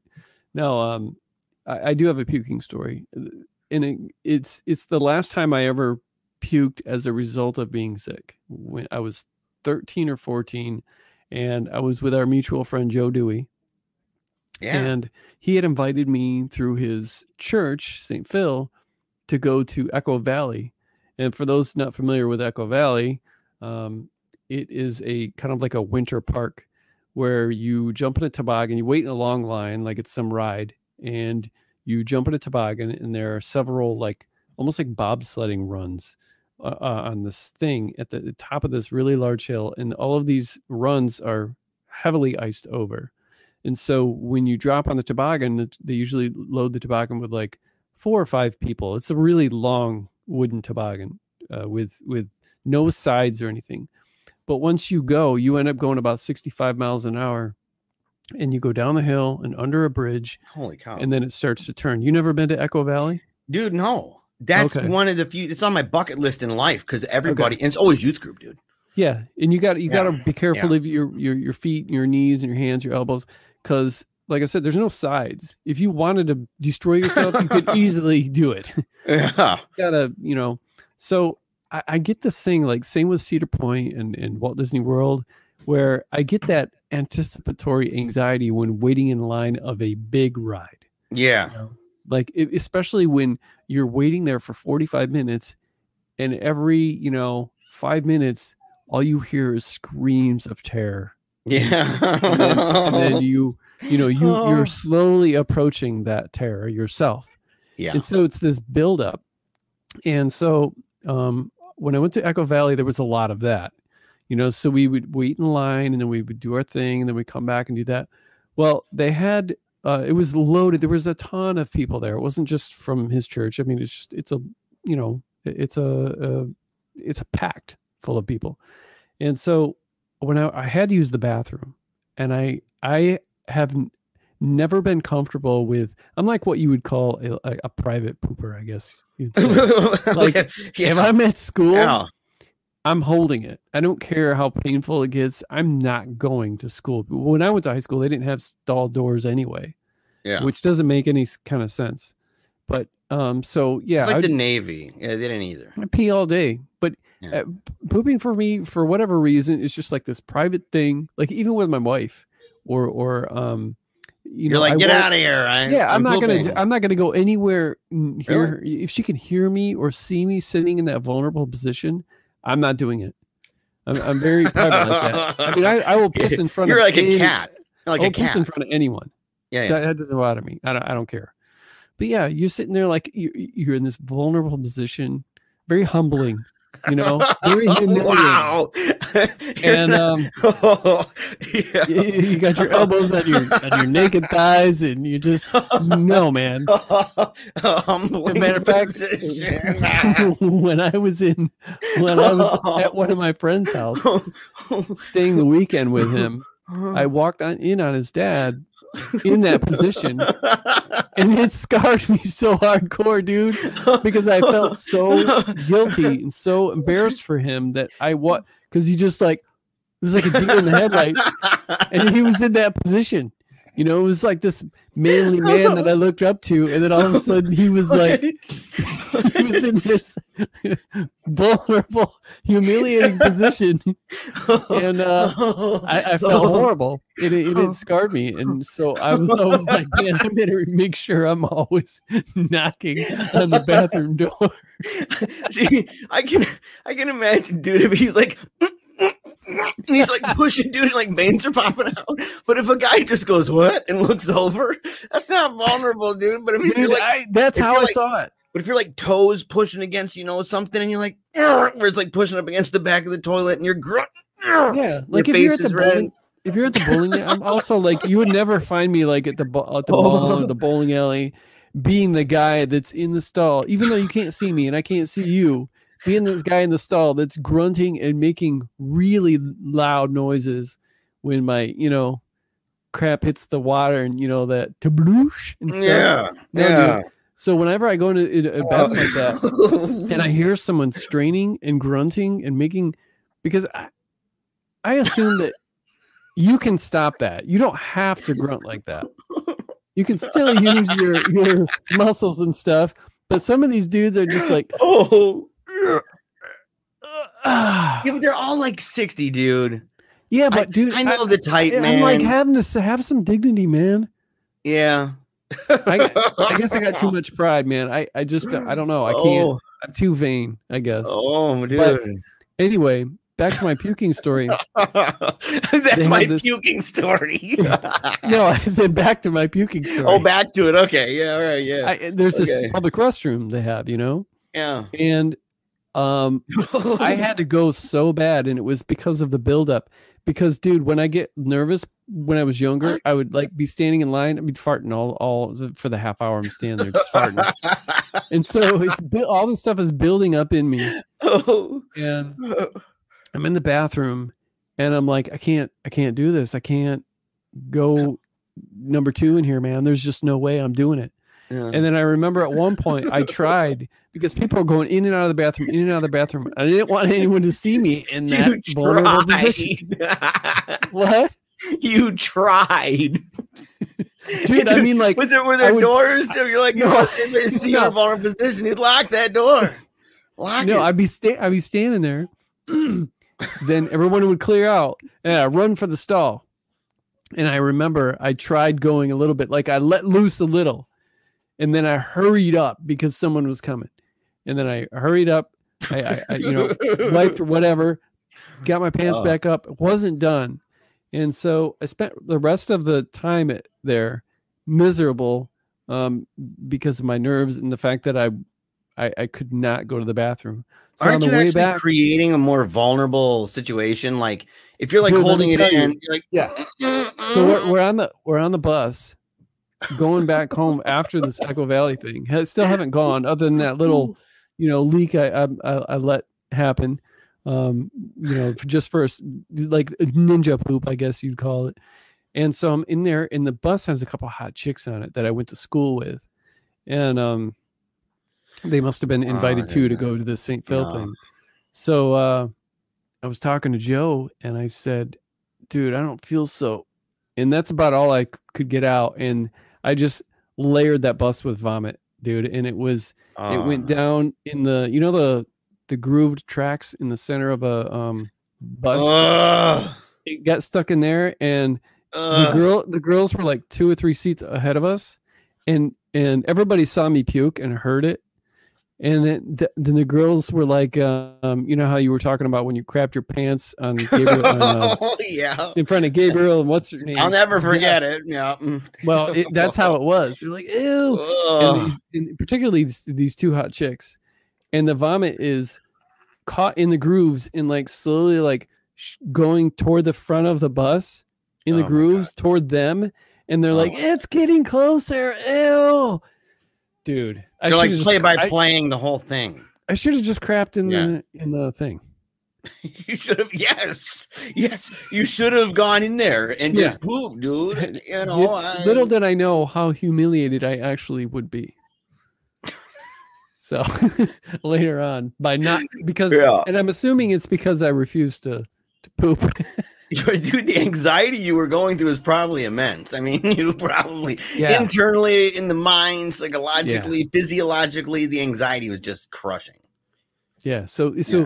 No, um, I, I do have a puking story, and it, it's it's the last time I ever puked as a result of being sick. When I was thirteen or fourteen, and I was with our mutual friend Joe Dewey, yeah. and he had invited me through his church, Saint Phil, to go to Echo Valley. And for those not familiar with Echo Valley, um, it is a kind of like a winter park where you jump in a toboggan, you wait in a long line like it's some ride, and you jump in a toboggan, and there are several like almost like bobsledding runs Uh, on this thing at the, the top of this really large hill, and all of these runs are heavily iced over, and so when you drop on the toboggan, they usually load the toboggan with like four or five people. It's a really long wooden toboggan uh, with with no sides or anything, but once you go, you end up going about sixty-five miles an hour, and you go down the hill and under a bridge. Holy cow. And then it starts to turn. You never been to Echo Valley? Dude, no. That's okay. One of the few. It's on my bucket list in life because everybody, okay. and it's always youth group, dude. Yeah, and you got you yeah. got to be careful yeah. of your your your feet, and your knees, and your hands, your elbows, because like I said, there's no sides. If you wanted to destroy yourself, you could easily do it. Yeah, you gotta, you know. So I, I get this thing like same with Cedar Point and and Walt Disney World, where I get that anticipatory anxiety when waiting in line of a big ride. Yeah. You know? Like, especially when you're waiting there for forty-five minutes, and every, you know, five minutes, all you hear is screams of terror. Yeah. And then, and then you, you know, you, oh. you're slowly approaching that terror yourself. Yeah. And so it's this buildup. And so um, when I went to Echo Valley, there was a lot of that, you know, so we would wait in line, and then we would do our thing, and then we'd come back and do that. Well, they had... Uh, it was loaded. There was a ton of people there. It wasn't just from his church. I mean, it's just, it's a, you know, it's a, a it's a packed full of people. And so when I, I had to use the bathroom, and I, I have never been comfortable with, I'm like what you would call a, a, a private pooper, I guess. You'd say. Like yeah. if I'm at school, yeah. I'm holding it. I don't care how painful it gets. I'm not going to school. When I went to high school, they didn't have stall doors anyway, yeah, which doesn't make any kind of sense. But um, so yeah, it's like I the would, Navy. Yeah, they didn't either. I pee all day, but yeah. uh, pooping for me, for whatever reason, it's just like this private thing. Like even with my wife, or or um, you You're know, like I get out of here. I, yeah, I'm, I'm not pooping. gonna. I'm not gonna go anywhere. Here, really? If she can hear me or see me sitting in that vulnerable position, I'm not doing it. I'm, I'm very private like that. I mean, I, I will piss in front You're of like any, a cat. You're like I'll a cat. piss in front of anyone. Yeah, yeah. That, that doesn't bother me. I don't, I don't care. But yeah, you're sitting there like you're, you're in this vulnerable position. Very humbling, you know. Very humiliating. Wow. And um, oh, yeah. you, you got your elbows on your on your naked thighs, and you just no man. Oh, humbling. As a matter of fact, when I was in when I was oh. at one of my friend's house, staying the weekend with him, I walked on in on his dad in that position, and it scarred me so hardcore, dude, because I felt so guilty and so embarrassed for him that I what because he just like it was like a deer in the headlights, and he was in that position, you know. It was like this manly man that I looked up to, and then all of a sudden he was like He was in this vulnerable, humiliating position, and uh, oh, I, I felt oh. horrible. It it, it oh. scarred me, and so I was, I was like, man, I better make sure I'm always knocking on the bathroom door. See, I can I can imagine, dude, if he's like. And he's like pushing dude and like veins are popping out. But if a guy just goes, what? And looks over, that's not vulnerable, dude. But I mean, dude, you're like, I, that's how I like, saw it. But if you're like toes pushing against, you know, something and you're like, where it's like pushing up against the back of the toilet and you're grunting. Yeah. Like your if, face you're is the red. Bowling, if you're at the bowling alley, I'm also like, you would never find me like at the, bo at the, oh. ball, the bowling alley being the guy that's in the stall, even though you can't see me and I can't see you. Being this guy in the stall that's grunting and making really loud noises when my, you know, crap hits the water and, you know, that tabloosh and stuff. Yeah, no, yeah. Dude. So whenever I go into a bathroom like that and I hear someone straining and grunting and making, because I, I assume that you can stop that. You don't have to grunt like that. You can still use your, your muscles and stuff. But some of these dudes are just like, oh. Yeah, but they're all like sixty, dude. Yeah, but I, dude, I know I, the type, I, man. I'm like having to have some dignity, man. Yeah, I, got, I guess I got too much pride, man. I, I just, I don't know. I oh. can't. I'm too vain, I guess. Oh, dude. But anyway, back to my puking story. That's my this... puking story. No, I said back to my puking story. Oh, back to it. Okay, yeah, all right, yeah. I, there's okay. this public restroom they have, you know. Yeah, and. Um, I had to go so bad, and it was because of the buildup. Because, dude, when I get nervous, when I was younger, I would like be standing in line. I'd be farting all all the, for the half hour I'm standing there, just farting. And so it's all this stuff is building up in me. Oh, and I'm in the bathroom, and I'm like, I can't, I can't do this. I can't go number two in here, man. There's just no way I'm doing it. Yeah. And then I remember at one point I tried because people were going in and out of the bathroom, in and out of the bathroom. I didn't want anyone to see me in that you vulnerable tried. position. What? You tried. Dude, I mean, like. Was there, were there would, doors? I, so you're like, no, you in there see no. your vulnerable position. You'd lock that door. Lock no, it. I'd be, sta I'd be standing there. Then everyone would clear out. And I'd run for the stall. And I remember I tried going a little bit. Like I let loose a little. And then I hurried up because someone was coming. And then I hurried up. I, I, I you know, wiped or whatever, got my pants oh. back up. It wasn't done. And so I spent the rest of the time at, there miserable um, because of my nerves and the fact that I, I, I could not go to the bathroom. So Aren't on the you way actually back, creating a more vulnerable situation? Like if you're like holding it in, you, you're like, yeah. So we're, we're on the, we're on the bus. Going back home after the Saco Valley thing, I still haven't gone. Other than that little, you know, leak I I, I let happen, um, you know, just first like ninja poop, I guess you'd call it. And so I'm in there, and the bus has a couple hot chicks on it that I went to school with, and um, they must have been invited oh, too to go to the Saint Phil no. thing. So uh, I was talking to Joe, and I said, "Dude, I don't feel so," and that's about all I could get out. And I just layered that bus with vomit, dude. And it was, uh, it went down in the, you know, the, the grooved tracks in the center of a um, bus. Uh, it got stuck in there. And uh, the girl, the girls were like two or three seats ahead of us. And, and everybody saw me puke and heard it. And then, th then the girls were like, um, you know how you were talking about when you crapped your pants on Gabriel, on, uh, oh, yeah, in front of Gabriel and what's her name? I'll never forget yeah. it. Yeah. Well, it, that's how it was. You're like, ew. And, and particularly these, these two hot chicks, and the vomit is caught in the grooves and like slowly like sh going toward the front of the bus in the oh grooves toward them, and they're oh. like, it's getting closer. Ew. Dude, I you're like just, play by I, playing the whole thing. I should have just crapped in yeah. the in the thing. You should have, yes, yes. You should have gone in there and yeah. just pooped, dude. And, you know, I, little did I know how humiliated I actually would be. So later on, by not because, yeah. and I'm assuming it's because I refused to to poop. Dude, the anxiety you were going through is probably immense. I mean, you probably yeah. internally, in the mind, psychologically, yeah. physiologically, the anxiety was just crushing. Yeah. So, so yeah.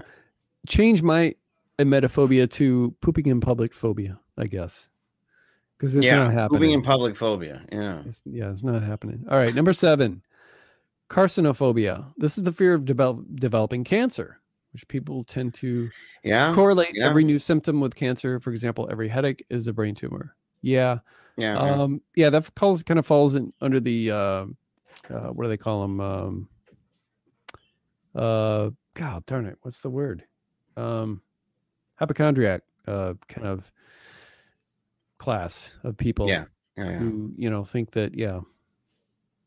change my emetophobia to pooping in public phobia, I guess. Because it's yeah, not happening. Pooping in public phobia. Yeah. It's, yeah, it's not happening. All right. Number seven, carcinophobia. This is the fear of develop, developing cancer, which people tend to yeah, correlate yeah. every new symptom with cancer. For example, every headache is a brain tumor. Yeah. Yeah. Um, right. Yeah. That calls, kind of falls in under the, uh, uh, what do they call them? Um, uh, God darn it. What's the word? Um, hypochondriac, uh, kind of class of people yeah. Yeah, yeah. who, you know, think that, yeah.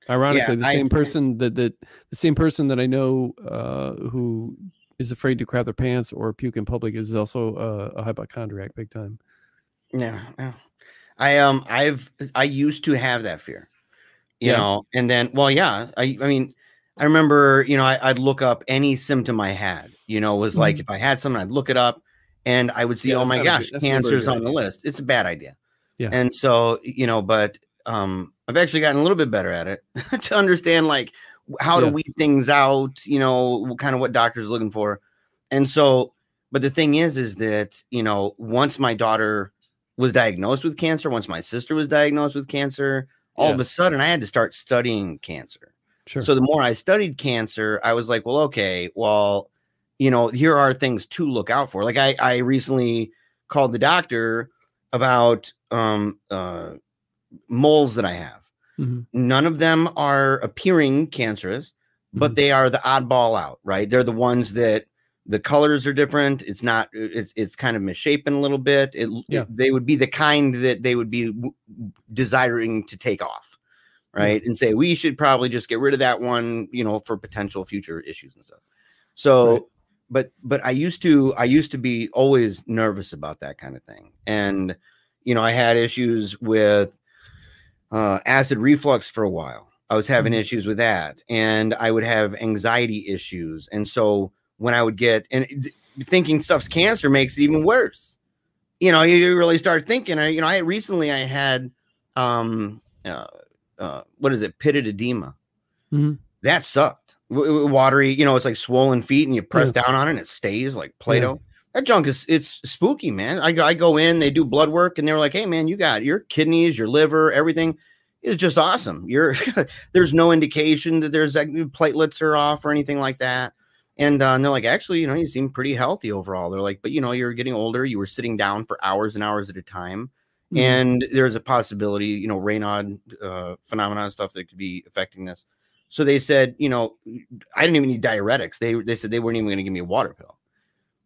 Ironically, yeah, the same I, person that, that the same person that I know, uh, who is afraid to crap their pants or puke in public is also uh, a hypochondriac big time. Yeah, yeah. I um I've I used to have that fear, you yeah. know, and then well yeah, I I mean I remember, you know, I, I'd look up any symptom I had, you know, was like mm-hmm. if I had something, I'd look it up and I would see, yeah, oh my gosh, cancer's on the list. It's a bad idea. Yeah. And so, you know, but um I've actually gotten a little bit better at it to understand like how to yeah. weed things out, you know, kind of what doctors are looking for. And so, but the thing is, is that, you know, once my daughter was diagnosed with cancer, once my sister was diagnosed with cancer, all yeah. of a sudden I had to start studying cancer. Sure. So the more I studied cancer, I was like, well, okay, well, you know, here are things to look out for. Like I, I recently called the doctor about um, uh, moles that I have. Mm-hmm. None of them are appearing cancerous, but mm-hmm. they are the oddball out, right? They're the ones that the colors are different. It's not, it's, it's kind of misshapen a little bit. It, yeah. it, they would be the kind that they would be w- desiring to take off, right? Mm-hmm. And say, we should probably just get rid of that one, you know, for potential future issues and stuff. So, right. but, but I used to, I used to be always nervous about that kind of thing. And, you know, I had issues with, Uh, acid reflux for a while. I was having mm-hmm. issues with that, and I would have anxiety issues. And so when I would get and th- thinking stuff's cancer makes it even worse. You know, you, you really start thinking. I, you know, I recently I had um, uh, uh, what is it, pitted edema. Mm-hmm. That sucked. W- watery. You know, it's like swollen feet, and you press yeah. down on it, and it stays like Play-Doh. Yeah. That junk is, it's spooky, man. I go, I go in, they do blood work, and they're like, hey, man, you got your kidneys, your liver, everything is just awesome. You're there's no indication that there's like, platelets are off or anything like that. And, uh, and they're like, actually, you know, you seem pretty healthy overall. They're like, but, you know, you're getting older. You were sitting down for hours and hours at a time. Mm-hmm. And there's a possibility, you know, Raynaud uh, phenomenon stuff that could be affecting this. So they said, you know, I didn't even need diuretics. They, they said they weren't even going to give me a water pill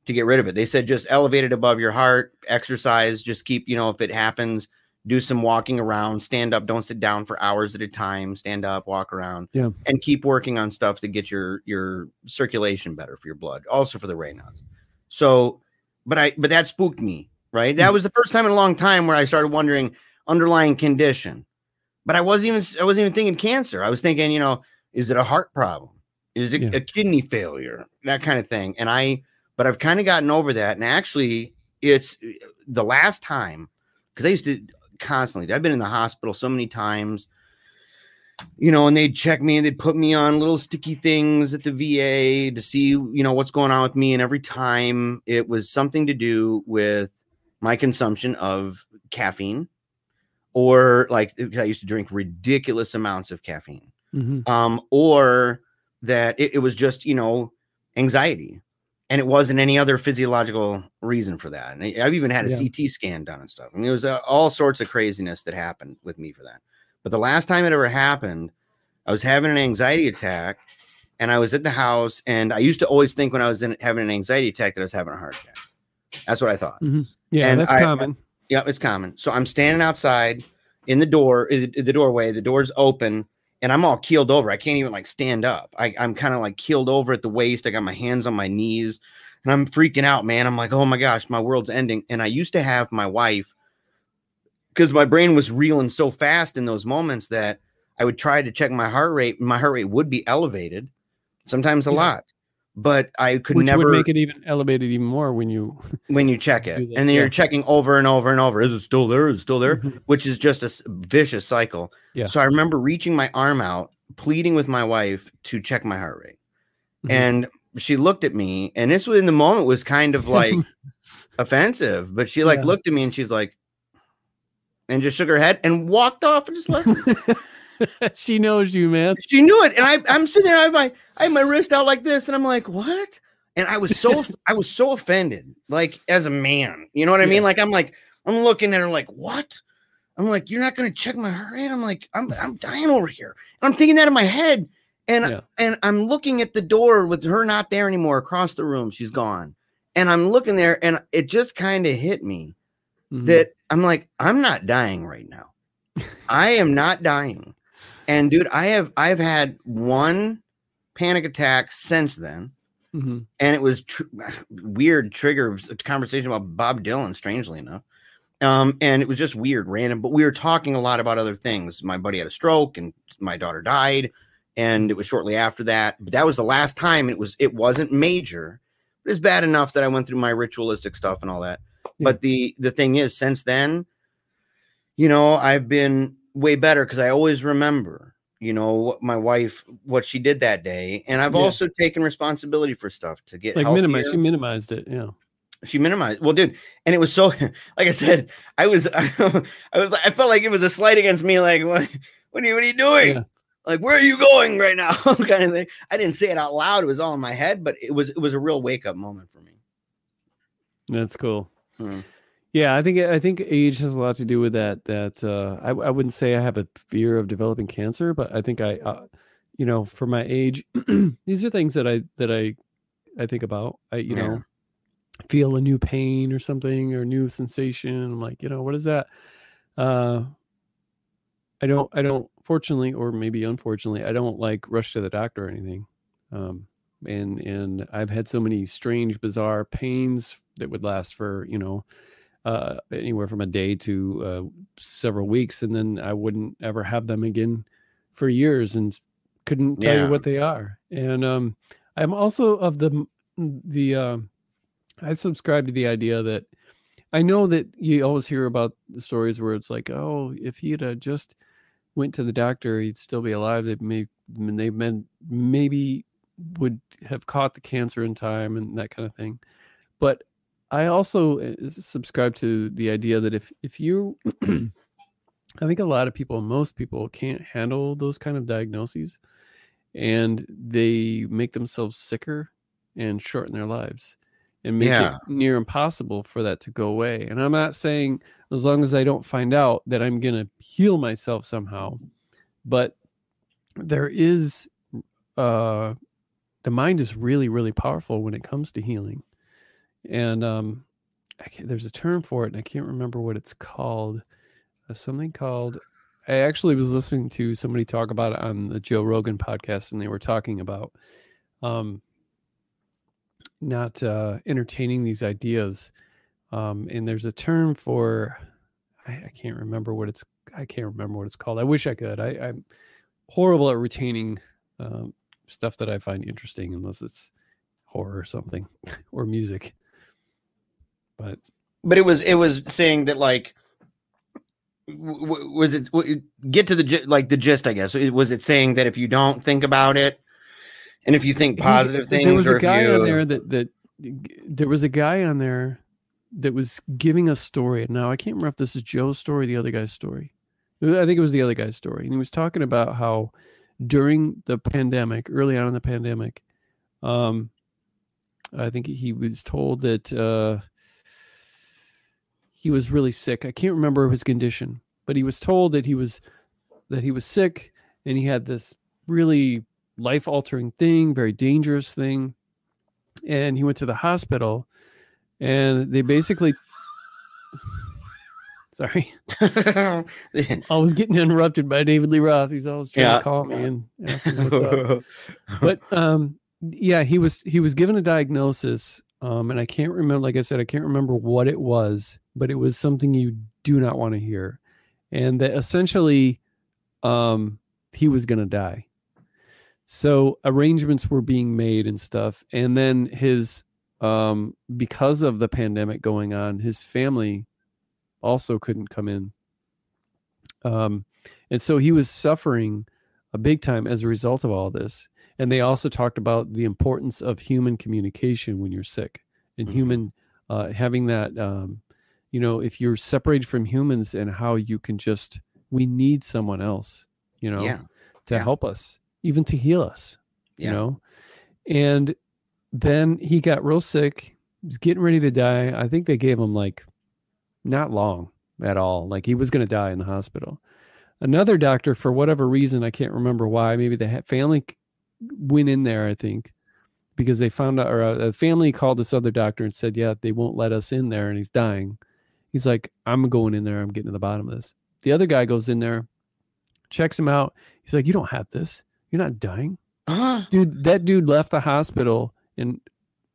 to get rid of it. They said, just elevate it above your heart, exercise, just keep, you know, if it happens, do some walking around, stand up, don't sit down for hours at a time, stand up, walk around yeah. and keep working on stuff to get your, your circulation better for your blood, also for the Raynaud's. So, but I, but that spooked me, right? That was the first time in a long time where I started wondering underlying condition, but I wasn't even, I wasn't even thinking cancer. I was thinking, you know, is it a heart problem? Is it yeah. a kidney failure? That kind of thing. And I, But I've kind of gotten over that. And actually, it's the last time, because I used to constantly, I've been in the hospital so many times, you know, and they'd check me and they'd put me on little sticky things at the V A to see, you know, what's going on with me. And every time it was something to do with my consumption of caffeine, or like, I used to drink ridiculous amounts of caffeine, mm-hmm. um, or that it, it was just, you know, anxiety. And it wasn't any other physiological reason for that. And I've even had a yeah. C T scan done and stuff. I mean, it was uh, all sorts of craziness that happened with me for that. But the last time it ever happened, I was having an anxiety attack, and I was at the house. And I used to always think when I was in, having an anxiety attack that I was having a heart attack. That's what I thought. Mm-hmm. Yeah, and that's I, common. Yeah, it's common. So I'm standing outside in the door, in the doorway. The door's open. And I'm all keeled over. I can't even like stand up. I, I'm kind of like keeled over at the waist. I got my hands on my knees and I'm freaking out, man. I'm like, oh my gosh, my world's ending. And I used to have my wife, because my brain was reeling so fast in those moments, that I would try to check my heart rate. My heart rate would be elevated, sometimes a yeah. lot. but I could Which never would make it even elevated even more when you when you check it, and then yeah. you're checking over and over and over. Is it still there? Is it still there? Mm-hmm. Which is just a vicious cycle. Yeah. So I remember reaching my arm out, pleading with my wife to check my heart rate, mm-hmm. and she looked at me, and this was in the moment was kind of like offensive, but she like yeah. looked at me and she's like, and just shook her head and walked off and just left me. She knows you, man. She knew it. And I, I'm sitting there, I have, my, I have my wrist out like this. And I'm like, what? And I was so, I was so offended, like as a man, you know what I yeah. mean? Like, I'm like, I'm looking at her like, what? I'm like, you're not going to check my heart rate. I'm like, I'm, I'm dying over here. And I'm thinking that in my head. And, yeah. and I'm looking at the door with her not there anymore across the room. She's gone. And I'm looking there and it just kind of hit me mm-hmm. that I'm like, I'm not dying right now. I am not dying. And dude, I have, I've had one panic attack since then. Mm-hmm. And it was tr- weird trigger conversation about Bob Dylan, strangely enough. Um, and it was just weird, random, but we were talking a lot about other things. My buddy had a stroke and my daughter died. And it was shortly after that, but that was the last time. It was, it wasn't major, but it's bad enough that I went through my ritualistic stuff and all that. Yeah. But the, the thing is, since then, you know, I've been way better because I always remember, you know, what my wife, what she did that day. And I've yeah. also taken responsibility for stuff to get like minimized. She minimized it. Yeah. She minimized. Well, dude. And it was so, like I said, I was, I was, I felt like it was a slight against me. Like, what, what are you, what are you doing? Yeah. Like, where are you going right now? Kind of thing. I didn't say it out loud. It was all in my head, but it was, it was a real wake up moment for me. That's cool. Hmm. Yeah, I think I think age has a lot to do with that. That uh, I I wouldn't say I have a fear of developing cancer, but I think I, uh, you know, for my age, these are things that I that I, I think about. I you yeah. know, feel a new pain or something or new sensation. I'm like, you know, what is that? Uh, I don't I don't fortunately or maybe unfortunately I don't like rush to the doctor or anything. Um, and and I've had so many strange, bizarre pains that would last for you know. Uh, anywhere from a day to uh, several weeks, and then I wouldn't ever have them again for years, and couldn't tell yeah. you what they are. And um, I'm also of the the uh, I subscribe to the idea that I know that you always hear about the stories where it's like, oh, if he'd uh, just went to the doctor, he'd still be alive. They may they meant maybe would have caught the cancer in time and that kind of thing, but. I also subscribe to the idea that if, if you, I think a lot of people, most people can't handle those kind of diagnoses and they make themselves sicker and shorten their lives and make yeah. it near impossible for that to go away. And I'm not saying as long as I don't find out that I'm going to heal myself somehow, but there is, uh, the mind is really, really powerful when it comes to healing. And um, I can't, there's a term for it, and I can't remember what it's called. Uh, something called. I actually was listening to somebody talk about it on the Joe Rogan podcast, and they were talking about um, not uh, entertaining these ideas. Um, and there's a term for. I, I can't remember what it's. I can't remember what it's called. I wish I could. I, I'm horrible at retaining um, stuff that I find interesting, unless it's horror or something or music. But but it was it was saying that like w- was it w- get to the like the gist I guess it, was it saying that if you don't think about it and if you think positive things there was or a guy you... on there that that there was a guy on there that was giving a story. Now I can't remember if this is Joe's story, the other guy's story. I think it was the other guy's story, and he was talking about how during the pandemic, early on in the pandemic, um, I think he was told that. Uh, He was really sick. I can't remember his condition, but he was told that he was that he was sick and he had this really life-altering thing, very dangerous thing. And he went to the hospital and they basically sorry. I was getting interrupted by David Lee Roth. He's always trying yeah. to call me and ask me what's up. But um yeah, he was he was given a diagnosis. Um, and I can't remember, like I said, I can't remember what it was, but it was something you do not want to hear. And that essentially, um, he was going to die. So arrangements were being made and stuff. And then his, um, because of the pandemic going on, his family also couldn't come in. Um, and so he was suffering a big time as a result of all this. And they also talked about the importance of human communication when you're sick, and mm-hmm. human, uh, having that, um, you know, if you're separated from humans and how you can just, we need someone else, you know, yeah. to yeah. help us, even to heal us, yeah. you know? And then he got real sick, was getting ready to die. I think they gave him like not long at all. Like he was going to die in the hospital. Another doctor, for whatever reason, I can't remember why, maybe the family went in there, I think, because they found out, or a family called this other doctor and said, yeah, they won't let us in there and he's dying. He's like, I'm going in there. I'm getting to the bottom of this. The other guy goes in there, checks him out. He's like, you don't have this. You're not dying. Uh-huh. Dude, that dude left the hospital in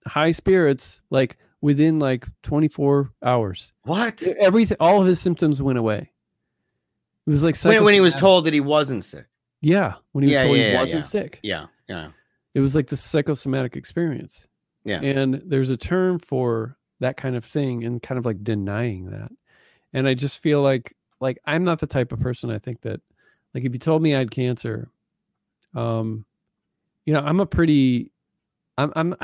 high spirits, like within like twenty-four hours. What? Everything, all of his symptoms went away. It was like when, when he was told that he wasn't sick. Yeah. When he was yeah, told yeah, he yeah, wasn't yeah. sick. Yeah. Yeah. It was like the psychosomatic experience. Yeah. And there's a term for that kind of thing and kind of like denying that. And I just feel like, like I'm not the type of person, I think that like, if you told me I had cancer, um, you know, I'm a pretty, I'm, I'm,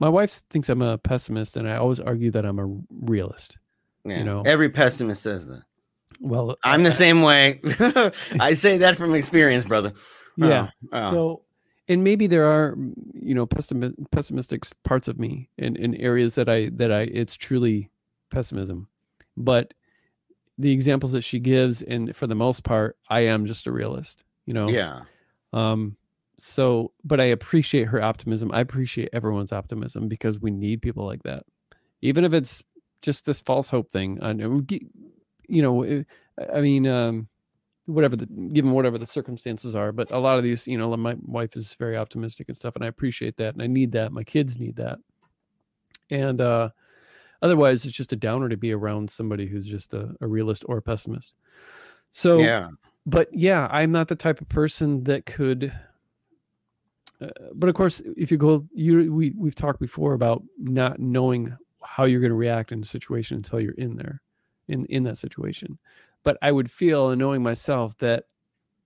my wife thinks I'm a pessimist and I always argue that I'm a realist. Yeah. You know, every pessimist says that. Well, I'm the I, same way. I say that from experience, brother. Yeah. Uh, uh. So, and maybe there are, you know, pessim pessimistic parts of me in, in areas that I, that I, it's truly pessimism, but the examples that she gives, and for the most part, I am just a realist, you know? Yeah. Um, so, but I appreciate her optimism. I appreciate everyone's optimism because we need people like that. Even if it's just this false hope thing, I know, you know, I mean, um, whatever the, given whatever the circumstances are, but a lot of these, you know, my wife is very optimistic and stuff, and I appreciate that. And I need that. My kids need that. And, uh, otherwise, it's just a downer to be around somebody who's just a, a realist or a pessimist. So, yeah. But yeah, I'm not the type of person that could. Uh, but of course, if you go, you we we've talked before about not knowing how you're going to react in a situation until you're in there, in in that situation. But I would feel, and knowing myself, that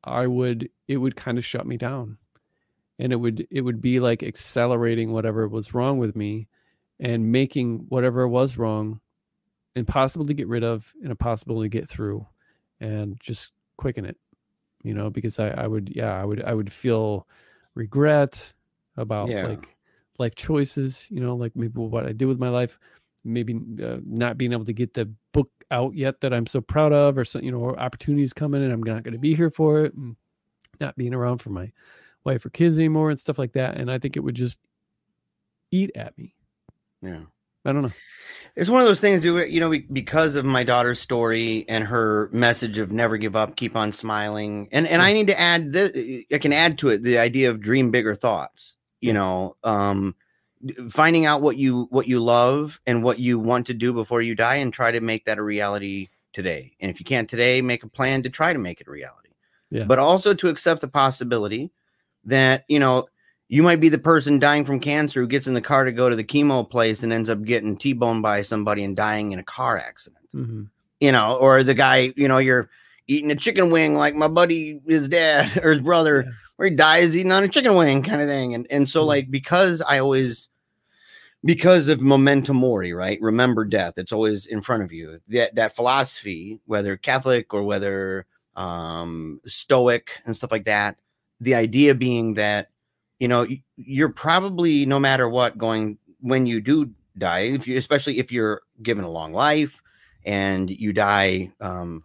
I would it would kind of shut me down, and it would it would be like accelerating whatever was wrong with me. And making whatever was wrong impossible to get rid of and impossible to get through, and just quicken it, you know, because I, I would, yeah, I would, I would feel regret about yeah. like life choices, you know, like maybe what I did with my life, maybe uh, not being able to get the book out yet that I'm so proud of, or so, you know, or opportunities coming and I'm not going to be here for it, and not being around for my wife or kids anymore and stuff like that. And I think it would just eat at me. Yeah, I don't know. It's one of those things, do you know, because of my daughter's story and her message of never give up, keep on smiling. And and I need to add this. I can add to it the idea of dream bigger thoughts, you know, um, finding out what you what you love and what you want to do before you die, and try to make that a reality today. And if you can't today, make a plan to try to make it a reality. Yeah. But also to accept the possibility that, you know, you might be the person dying from cancer who gets in the car to go to the chemo place and ends up getting T-boned by somebody and dying in a car accident, mm-hmm. you know, or the guy, you know, you're eating a chicken wing, like my buddy, his dad or his brother, yeah. where he dies eating on a chicken wing kind of thing. And, and so mm-hmm. like, because I always, because of memento mori, right? Remember death. It's always in front of you. That, that philosophy, whether Catholic or whether um, Stoic and stuff like that, the idea being that, you know, you're probably, no matter what, going, when you do die, if you, especially if you're given a long life and you die um,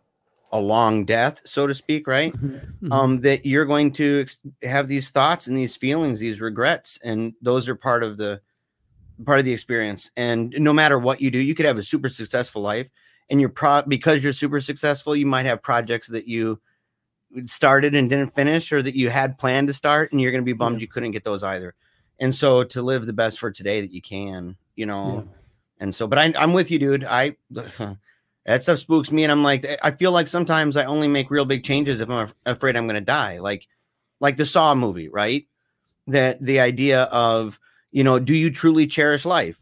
a long death, so to speak, right? Mm-hmm. Um, that you're going to have these thoughts and these feelings, these regrets, and those are part of the part of the experience. And no matter what you do, you could have a super successful life, and you're pro because you're super successful, you might have projects that you started and didn't finish, or that you had planned to start, and you're going to be bummed yeah. you couldn't get those either. And so to live the best for today that you can, you know, yeah. and so, but I, I'm with you, dude. I, that stuff spooks me. And I'm like, I feel like sometimes I only make real big changes if I'm af afraid I'm going to die. Like, like the Saw movie, right? that the idea of, you know, do you truly cherish life?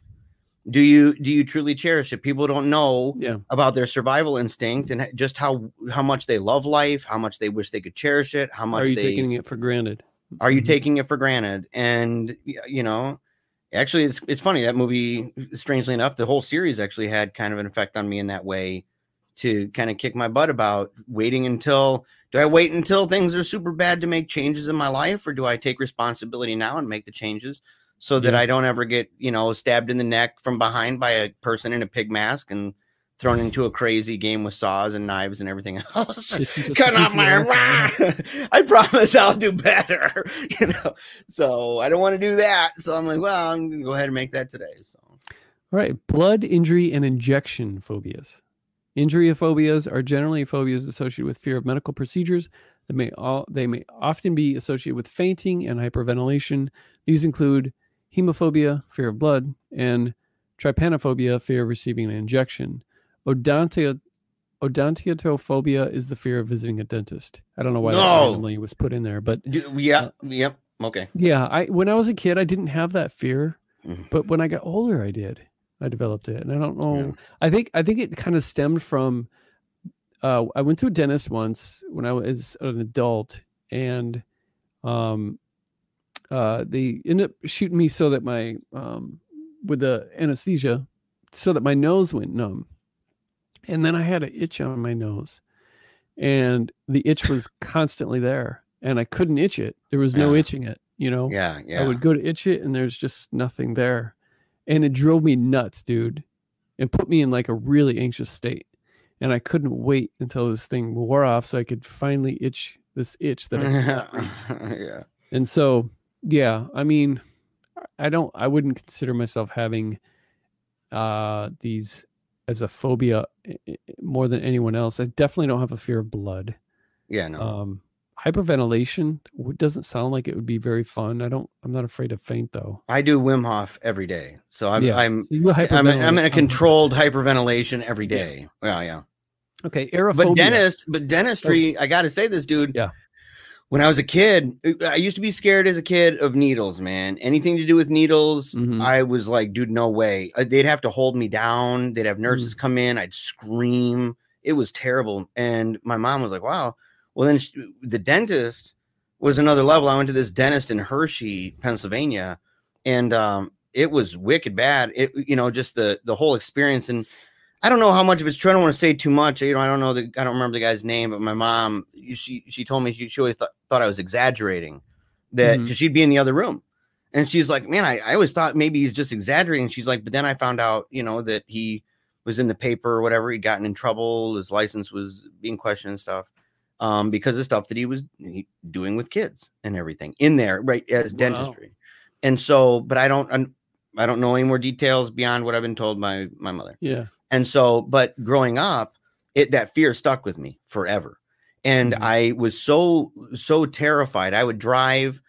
Do you do you truly cherish it? People don't know yeah. about their survival instinct and just how how much they love life, how much they wish they could cherish it, how much are you they, taking it for granted? Are you mm-hmm. taking it for granted? And you know, actually, it's it's funny, that movie. Strangely enough, the whole series actually had kind of an effect on me in that way, to kind of kick my butt about waiting until. Do I wait until things are super bad to make changes in my life, or do I take responsibility now and make the changes? So that yeah. I don't ever get, you know, stabbed in the neck from behind by a person in a pig mask and thrown into a crazy game with saws and knives and everything else. Just, just Cut off my arm. I promise I'll do better. You know, so I don't want to do that. So I'm like, well, I'm going to go ahead and make that today. So, all right. Blood, injury, and injection phobias. Injury phobias are generally phobias associated with fear of medical procedures. They may all they may often be associated with fainting and hyperventilation. These include hemophobia, fear of blood, and trypanophobia, fear of receiving an injection. Odontia, odontiophobia is the fear of visiting a dentist. I don't know why no. that randomly was put in there, but yeah, uh, yep, okay, yeah. I when I was a kid, I didn't have that fear, but when I got older, I did. I developed it, and I don't know. Yeah. I think I think it kind of stemmed from. Uh, I went to a dentist once when I was an adult, and um. Uh, they ended up shooting me so that my, um, with the anesthesia, so that my nose went numb. And then I had an itch on my nose, and the itch was constantly there, and I couldn't itch it. There was no yeah. itching it, you know? Yeah, yeah. I would go to itch it, and there's just nothing there. And it drove me nuts, dude. It put me in like a really anxious state. And I couldn't wait until this thing wore off so I could finally itch this itch that I could not reach. Yeah. And so... yeah, I mean, I don't, I wouldn't consider myself having uh, these as a phobia more than anyone else. I definitely don't have a fear of blood. Yeah, no. Um, hyperventilation doesn't sound like it would be very fun. I don't, I'm not afraid to faint though. I do Wim Hof every day. So I'm, yeah. I'm, so I'm, I'm in a controlled hyperventilation every day. Yeah. Well, yeah. Okay. Aerophobia. But dentist, but dentistry, oh. I got to say this, dude. Yeah. When I was a kid, I used to be scared as a kid of needles, man. Anything to do with needles, mm-hmm. I was like, dude, no way. They'd have to hold me down. They'd have nurses mm-hmm. come in. I'd scream. It was terrible. And my mom was like, wow. Well, then she, the dentist was another level. I went to this dentist in Hershey, Pennsylvania, and um, it was wicked bad. It, you know, just the, the whole experience. And I don't know how much of it's true. I don't want to say too much. You know, I don't know the, I don't remember the guy's name, but my mom, she, she told me she, she always th- thought I was exaggerating that because mm-hmm. she'd be in the other room. And she's like, man, I, I always thought maybe he's just exaggerating. She's like, but then I found out, you know, that he was in the paper or whatever. He'd gotten in trouble. His license was being questioned and stuff um, because of stuff that he was doing with kids and everything in there, right. As wow. dentistry. And so, but I don't, I don't know any more details beyond what I've been told by my mother. Yeah. And so, but growing up, it, that fear stuck with me forever. And mm-hmm. I was so, so terrified. I would drive,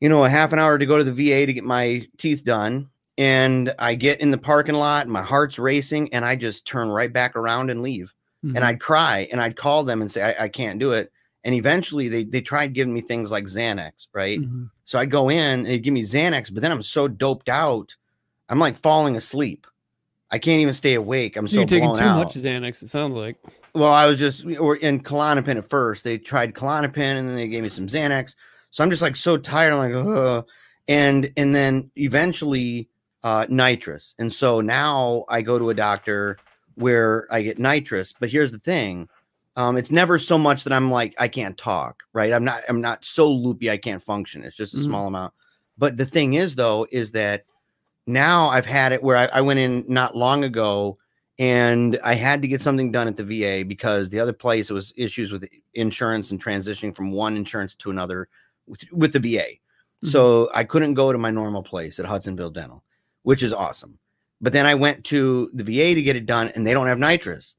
you know, a half an hour to go to the V A to get my teeth done. And I get in the parking lot and my heart's racing and I just turn right back around and leave. Mm-hmm. And I'd cry and I'd call them and say, I, I can't do it. And eventually they, they tried giving me things like Xanax. Right. Mm-hmm. So I'd go in and they'd give me Xanax, but then I'm so doped out. I'm like falling asleep. I can't even stay awake. I'm so blown out. You're taking too much Xanax, it sounds like. Well, I was just or in Klonopin at first. They tried Klonopin, and then they gave me some Xanax. So I'm just like so tired. I'm like, ugh. And and then eventually uh, nitrous. And so now I go to a doctor where I get nitrous. But here's the thing: um, it's never so much that I'm like I can't talk. Right? I'm not. I'm not so loopy I can't function. It's just a mm-hmm. small amount. But the thing is, though, is that. Now I've had it where I, I went in not long ago and I had to get something done at the V A because the other place it was issues with insurance and transitioning from one insurance to another with, with the V A. Mm-hmm. So I couldn't go to my normal place at Hudsonville Dental, which is awesome. But then I went to the V A to get it done and they don't have nitrous.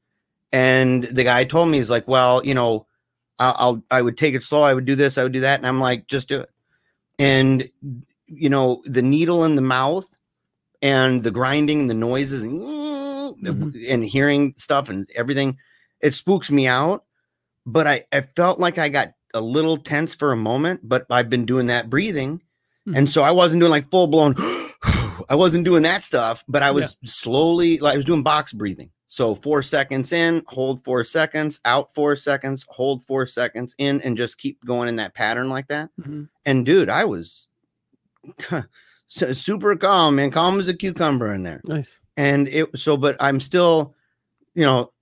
And the guy told me, he's like, well, you know, I'll, I'll I would take it slow. I would do this. I would do that. And I'm like, just do it. And, you know, the needle in the mouth. And the grinding and the noises and, mm-hmm. and hearing stuff and everything, it spooks me out. But I, I felt like I got a little tense for a moment, but I've been doing that breathing Mm-hmm. And so I wasn't doing like full blown, I wasn't doing that stuff, but I was yeah. slowly, like I was doing box breathing. So four seconds in, hold four seconds, out four seconds, hold four seconds in, and just keep going in that pattern like that. Mm-hmm. And dude, I was super calm, man, calm as a cucumber in there. Nice. And it, so, but I'm still, you know,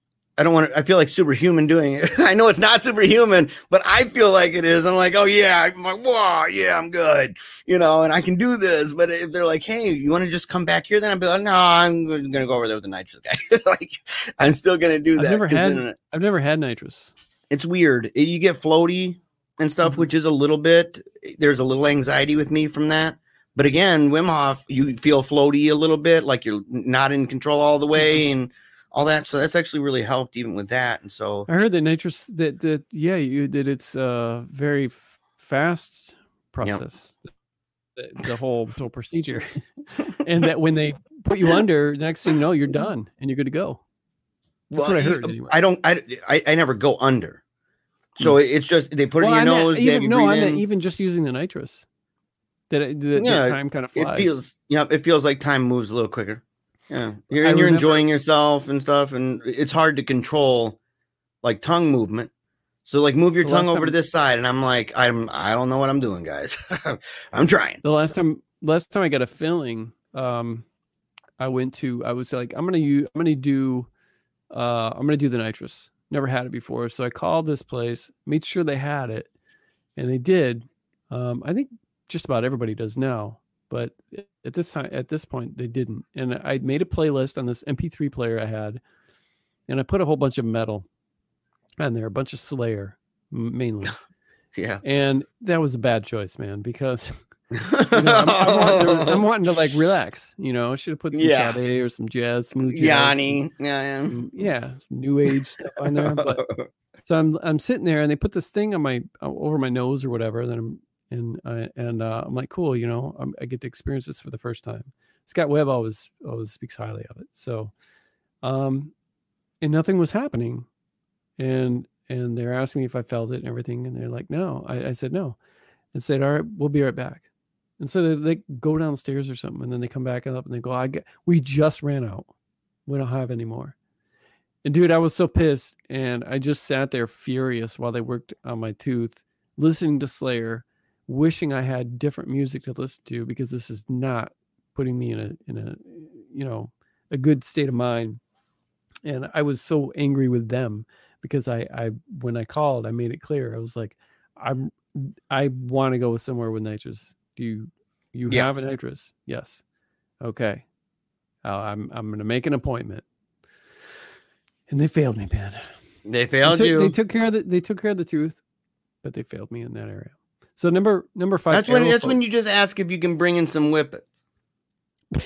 I don't want to, I feel like superhuman doing it. I know it's not superhuman, but I feel like it is. I'm like, oh yeah. I'm like, wow, yeah, I'm good. You know, and I can do this. But if they're like, hey, you want to just come back here? Then I'd be like, no, I'm going to go over there with the nitrous guy. Like I'm still going to do that. I've never had, then, I've never had nitrous. It's weird. You get floaty and stuff, mm-hmm. which is a little bit, there's a little anxiety with me from that. But again, Wim Hof, you feel floaty a little bit, like you're not in control all the way. Mm-hmm. And all that, so that's actually really helped even with that. And so I heard that nitrous that that yeah you that it's a very fast process, yep. the, the whole whole procedure, and that when they put you under, next thing you know, you're done and you're good to go. That's well, what I heard. Anyway. I don't. I, I I never go under, so mm. it's just they put well, it in your I'm nose. Not, even, you no, I'm not even just using the nitrous. That it, the, yeah, the time kind of flies. It feels yeah, it feels like time moves a little quicker. Yeah, you're, and you're enjoying yourself and stuff, and it's hard to control like tongue movement. So like move your tongue over to this side, and I'm like, I'm I don't know what I'm doing, guys. I'm trying. The last time, last time I got a filling, um, I went to, I was like, I'm gonna use, I'm gonna do, uh, I'm gonna do the nitrous. Never had it before, so I called this place, made sure they had it, and they did. Um, I think just about everybody does now. But at this time, at this point, they didn't. And I made a playlist on this M P three player I had, and I put a whole bunch of metal on there, a bunch of Slayer mainly. Yeah. And that was a bad choice, man, because you know, I'm, I'm, wanting to, I'm wanting to like relax. You know, I should have put some yeah. Sade or some jazz, smooth jazz, Yanni, yeah, yeah, some, yeah, some new age stuff on there. But so I'm I'm sitting there, and they put this thing on my over my nose or whatever, and then I'm. And I and uh, I'm like, cool, you know, I'm, I get to experience this for the first time. Scott Webb always always speaks highly of it. So, um, and nothing was happening, and and they're asking me if I felt it and everything, and they're like, no. I, I said no, and said, all right, we'll be right back. And so they, they go downstairs or something, and then they come back up and they go, I get, we just ran out, we don't have any more. And dude, I was so pissed, and I just sat there furious while they worked on my tooth, listening to Slayer. Wishing I had different music to listen to, because this is not putting me in a, in a, you know, a good state of mind. And I was so angry with them because I, I, when I called, I made it clear. I was like, I'm, I want to go somewhere with nitrous. Do you, you yeah. have a nitrous? Yes. Okay. Uh, I'm, I'm going to make an appointment. And they failed me, man. They failed they took, you. They took care of the, they took care of the tooth, but they failed me in that area. So number number five. That's when that's when you just ask if you can bring in some whippets. no.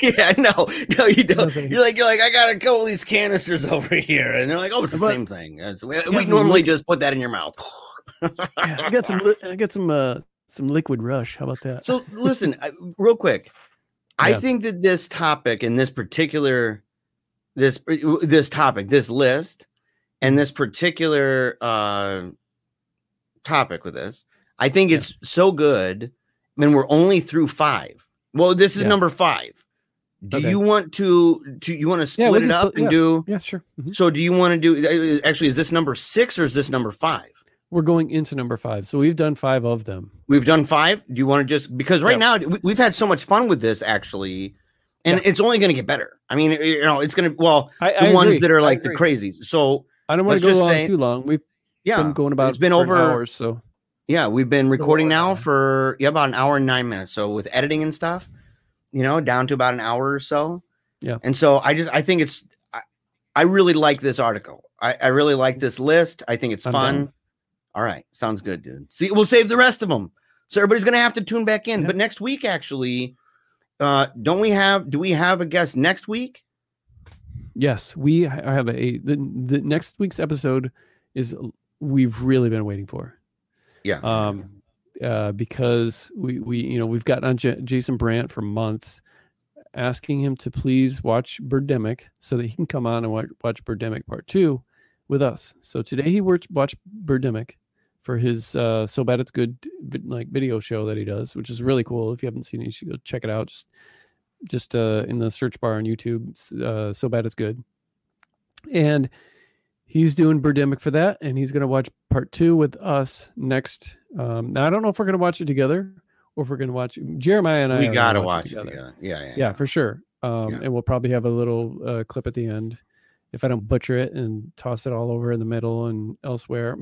Yeah, no, no, you don't. No, you're like you're like I got a couple of these canisters over here, and they're like, oh, it's the but, same thing. That's, we we normally li- just put that in your mouth. I got some. Li- I got some. Uh, some liquid rush. How about that? So listen, I, real quick. Yeah. I think that this topic and this particular this this topic, this list, and this particular. Uh, topic with this I think yeah. it's so good. I mean, we're only through five. Well, this is yeah. number five. Do okay. you want to do you want to split yeah, it up split, and yeah. do yeah sure mm-hmm. So do you want to do actually is this number six or is this number five? We're going into number five, so we've done five of them. We've done five. Do you want to just because right yeah. now we, we've had so much fun with this actually, and yeah. it's only going to get better. I mean, you know, it's going to well I, the I ones agree. That are like the crazies. So I don't want to go on say, too long. We've Yeah, been going about it's been over hours. So yeah, we've been recording now for yeah, about an hour and nine minutes. So with editing and stuff, you know, down to about an hour or so. Yeah. And so I just I think it's I, I really like this article. I, I really like this list. I think it's I'm fun. Done. All right. Sounds good, dude. See, we'll save the rest of them. So everybody's going to have to tune back in. Yeah. But next week, actually, uh, don't we have do we have a guest next week? Yes, we have a the, the next week's episode is. We've really been waiting for. Yeah. Um, uh, because we, we, you know, we've gotten on J- Jason Brandt for months, asking him to please watch Birdemic so that he can come on and watch, watch Birdemic Part Two with us. So today he watched watched Birdemic for his uh, So Bad It's Good like video show that he does, which is really cool. If you haven't seen it, you should go check it out. Just just uh, in the search bar on YouTube, uh, So Bad It's Good. And he's doing Birdemic for that, and he's going to watch part two with us next. Um, now, I don't know if we're going to watch it together or if we're going to watch Jeremiah and I. We got to watch, watch it together. together. Yeah, yeah, yeah, for sure. Um, yeah. And we'll probably have a little uh, clip at the end if I don't butcher it and toss it all over in the middle and elsewhere.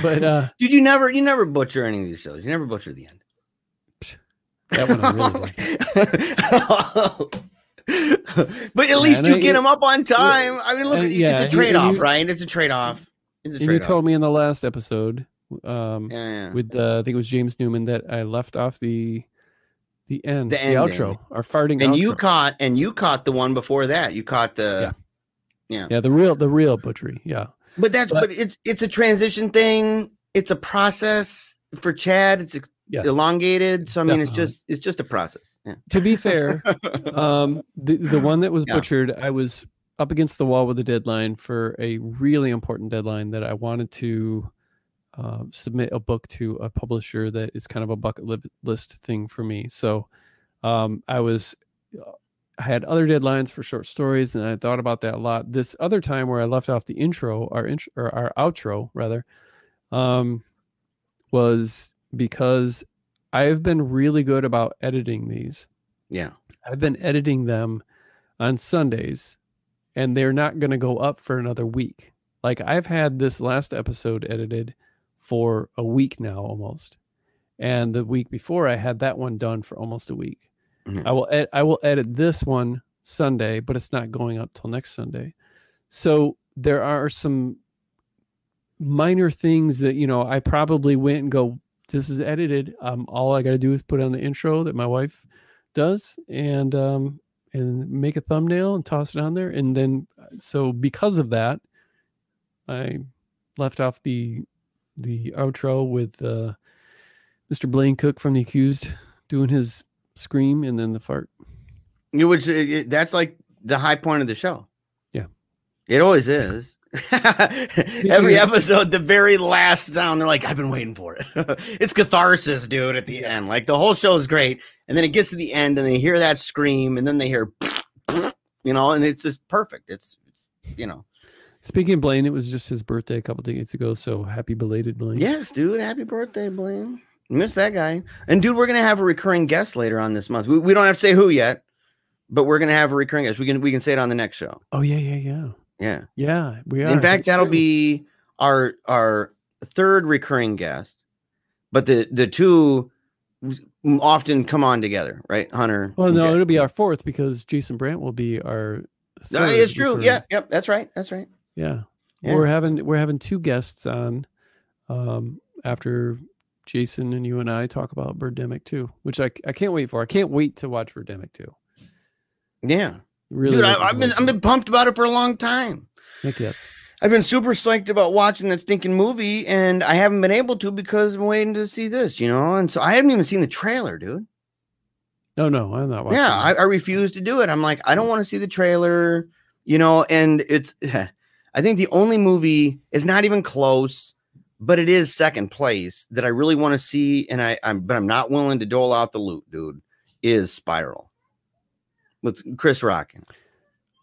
But uh, dude, you never you never butcher any of these shows. You never butcher the end. That one I really like. But at least yeah, you I, get them up on time. I mean, look, and, yeah, it's a trade-off, right? It's a trade-off. It's a trade-off. You told me in the last episode, um, yeah, yeah. with uh, I think it was James Newman, that I left off the the end, the, end, the outro, our farting. And outro. you caught, and you caught the one before that. You caught the, yeah, yeah, yeah the real, the real butchery, yeah. But that's but, but it's it's a transition thing. It's a process for Chad. It's a, yes. elongated. So I mean, Definitely. it's just it's just a process. Yeah. To be fair, um, the the one that was yeah. butchered, I was up against the wall with a deadline for a really important deadline that I wanted to uh, submit a book to a publisher that is kind of a bucket list thing for me. So um, I was. I had other deadlines for short stories, and I thought about that a lot. This other time where I left off the intro, our intro, or our outro rather, um, was because I've been really good about editing these. Yeah, I've been editing them on Sundays, and they're not going to go up for another week. Like I've had this last episode edited for a week now almost, and the week before I had that one done for almost a week. Mm-hmm. I will ed- I will edit this one Sunday, but it's not going up till next Sunday. So there are some minor things that, you know, I probably went and go, this is edited. Um, all I got to do is put on the intro that my wife does, and um, and make a thumbnail and toss it on there. And then, so because of that, I left off the the outro with uh, Mister Blaine Cook from The Accused doing his scream and then the fart. You would it, that's like the high point of the show. Yeah, it always is. Every yeah. episode, the very last sound, they're like, I've been waiting for it. It's catharsis, dude, at the yeah. end. Like the whole show is great, and then it gets to the end and they hear that scream, and then they hear, you know, and it's just perfect. It's, you know, speaking of Blaine, it was just his birthday a couple days ago, so happy belated Blaine. Yes, dude, happy birthday, Blaine. Miss that guy. And dude, we're gonna have a recurring guest later on this month. We, we don't have to say who yet, but we're gonna have a recurring guest. We can we can say it on the next show. Oh yeah, yeah, yeah, yeah, yeah. We are. In fact, That's that'll true. be our our third recurring guest. But the the two often come on together, right, Hunter? Well, no, Jay. It'll be our fourth because Jason Brandt will be our. Uh, it's true. Recurring. Yeah. Yep. That's right. That's right. Yeah. yeah. We're having we're having two guests on um, after. Jason and you and I talk about Birdemic two, which I, I can't wait for. I can't wait to watch Birdemic two. Yeah. Really? Dude, I, I've been I've been pumped about it for a long time. Heck yes. I've been super psyched about watching that stinking movie, and I haven't been able to because I'm waiting to see this, you know? And so I haven't even seen the trailer, dude. No, no, I'm not watching Yeah, I, I refuse to do it. I'm like, I don't want to see the trailer, you know, and it's, I think the only movie is not even close, but it is second place that I really want to see, and I, I'm but I'm not willing to dole out the loot, dude. Is Spiral with Chris Rock?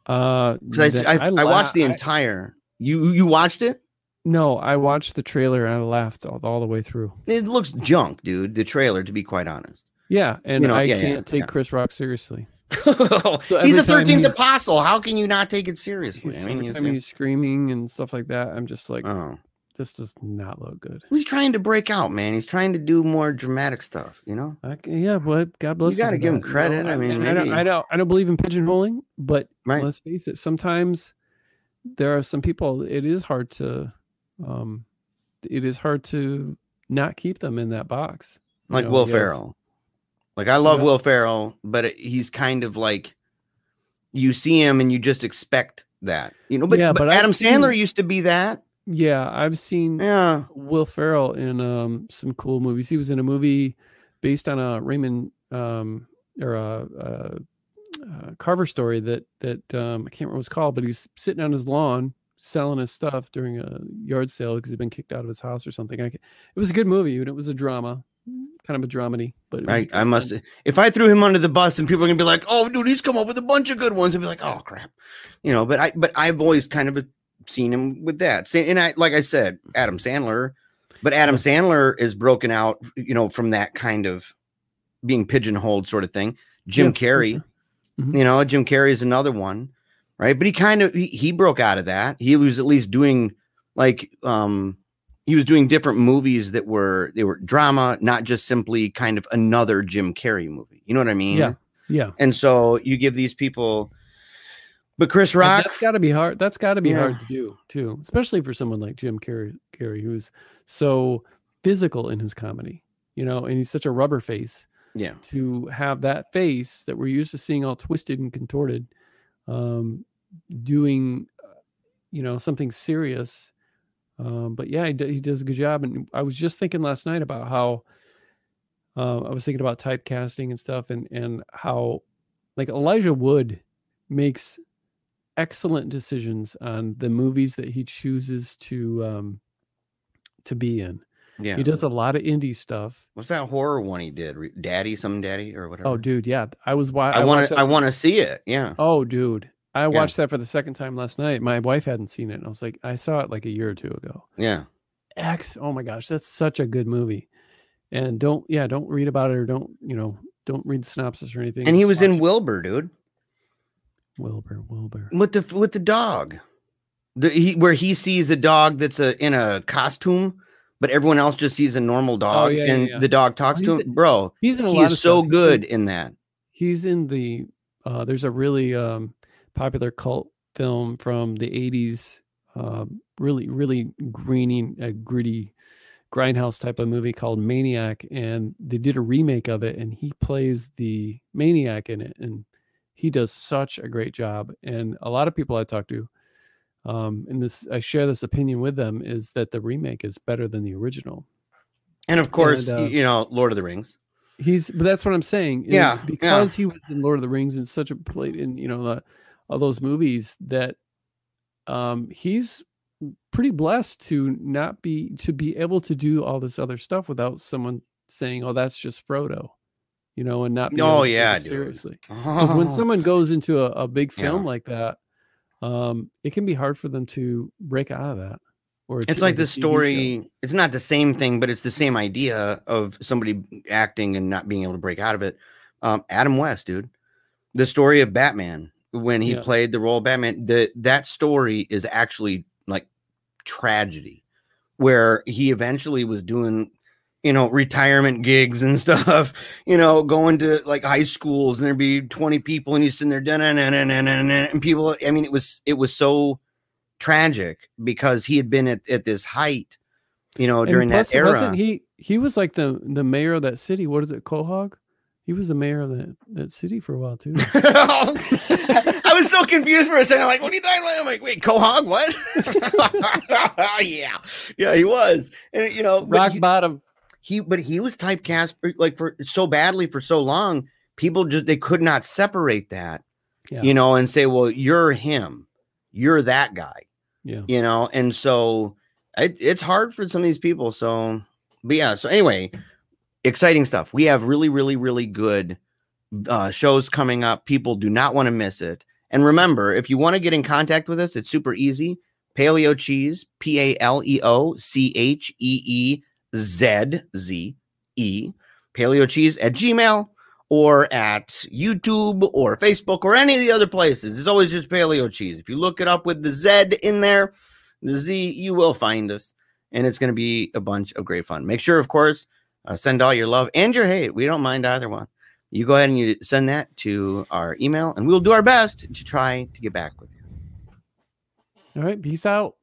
Uh, because I, I, I, la- I watched the entire. I, you you watched it? No, I watched the trailer and I laughed all, all the way through. It looks junk, dude. The trailer, to be quite honest. Yeah, and you know, I yeah, can't yeah, take yeah. Chris Rock seriously. So he's a thirteenth apostle. How can you not take it seriously? I mean, every time he's screaming and stuff like that, I'm just like, oh. This does not look good. He's trying to break out, man. He's trying to do more dramatic stuff, you know? I, yeah, but God bless him. You got to give him credit. You know? I mean, maybe... I, don't, I, don't, I don't believe in pigeonholing, but right. let's face it. Sometimes there are some people, it is hard to um, it is hard to not keep them in that box. Like know, Will yes. Ferrell. Like I love yeah. Will Ferrell, but it, he's kind of like, you see him and you just expect that. You know, But, yeah, but, but Adam seen... Sandler used to be that. Yeah, I've seen yeah. Will Ferrell in um, some cool movies. He was in a movie based on a Raymond um, or a, a, a Carver story that that um, I can't remember what it was called, but he's sitting on his lawn selling his stuff during a yard sale because he'd been kicked out of his house or something. I it was a good movie, and it was a drama, kind of a dramedy. But right, I must. If I threw him under the bus, and people are gonna be like, "Oh, dude, he's come up with a bunch of good ones," and be like, "Oh, crap," you know. But I, but I've always kind of seen him with that. And I, like I said, Adam Sandler, but Adam Sandler is broken out, you know, from that kind of being pigeonholed sort of thing. Jim yeah, Carrey, sure. mm-hmm. you know, Jim Carrey is another one. Right. But he kind of he, he broke out of that. He was at least doing like um, he was doing different movies that were they were drama, not just simply kind of another Jim Carrey movie. You know what I mean? Yeah. Yeah. And so you give these people. But Chris Rock. And that's got to be hard. That's got to be yeah. hard to do, too, especially for someone like Jim Carrey, Carrey, who's so physical in his comedy, you know, and he's such a rubber face. Yeah. To have that face that we're used to seeing all twisted and contorted. Um, doing, you know, something serious. Um, but yeah, he, d- he does a good job. And I was just thinking last night about how, uh, I was thinking about typecasting and stuff and, and how like Elijah Wood makes excellent decisions on the movies that he chooses to, um, to be in. Yeah. He does a lot of indie stuff. What's that horror one he did? Daddy, some daddy or whatever. Oh, dude. Yeah. I was, wa- I want to, I want to see it. Yeah. Oh, dude. I yeah. watched that for the second time last night. My wife hadn't seen it. And I was like, I saw it like a year or two ago. Yeah. X. Oh my gosh. That's such a good movie. And don't, yeah, don't read about it or don't, you know, don't read synopsis or anything. And he was in it. Wilbur, dude. Wilbur, Wilbur. With the, with the dog. The, he, where he sees a dog that's a, in a costume. But everyone else just sees a normal dog, oh, yeah, and yeah, yeah. the dog talks well, to him. Bro, he's in a he lot is of so stuff. good in that. He's in the. Uh, there's a really um, popular cult film from the eighties. Uh, really, really greeny, uh, gritty, grindhouse type of movie called Maniac, and they did a remake of it, and he plays the maniac in it, and he does such a great job. And a lot of people I talk to. Um, and this, I share this opinion with them is that the remake is better than the original. And of course, and, uh, you know, Lord of the Rings. He's, but that's what I'm saying. Is yeah, because yeah. he was in Lord of the Rings and such a plate in, you know, the, all those movies that, um, he's pretty blessed to not be, to be able to do all this other stuff without someone saying, "Oh, that's just Frodo," you know, and not, be oh yeah, dude. seriously. Because oh. when someone goes into a, a big film yeah. like that, um it can be hard for them to break out of that. Or it's like the story show. It's not the same thing, but it's the same idea of somebody acting and not being able to break out of it. um Adam West, dude, the story of Batman when he yeah. played the role of Batman, the that story is actually like tragedy where he eventually was doing, you know, retirement gigs and stuff, you know, going to like high schools and there'd be twenty people and he's sitting there and people, I mean, it was, it was so tragic because he had been at, at this height, you know, and during plus, that era. Wasn't he, he was like the, the mayor of that city. What is it? Quahog? He was the mayor of that, that city for a while too. I was so confused for a second. I'm like, what are you talking about? I'm like, wait, Quahog, what? yeah. Yeah, he was. And you know, rock he, bottom. He, but he was typecast for, like for so badly for so long, people just, they could not separate that, yeah. you know, and say, well, you're him, you're that guy, yeah, you know? And so it, it's hard for some of these people. So, but yeah. So anyway, exciting stuff. We have really, really, really good uh, shows coming up. People do not want to miss it. And remember, if you want to get in contact with us, it's super easy. Paleo Cheese, P A L E O C H E E. Z Z E Paleo Cheese at Gmail or at YouTube or Facebook or any of the other places. It's always just Paleo Cheese. If you look it up with the Z in there, the Z, you will find us, and it's going to be a bunch of great fun. Make sure, of course, uh, send all your love and your hate. We don't mind either one. You go ahead and you send that to our email, and we'll do our best to try to get back with you. All right, peace out.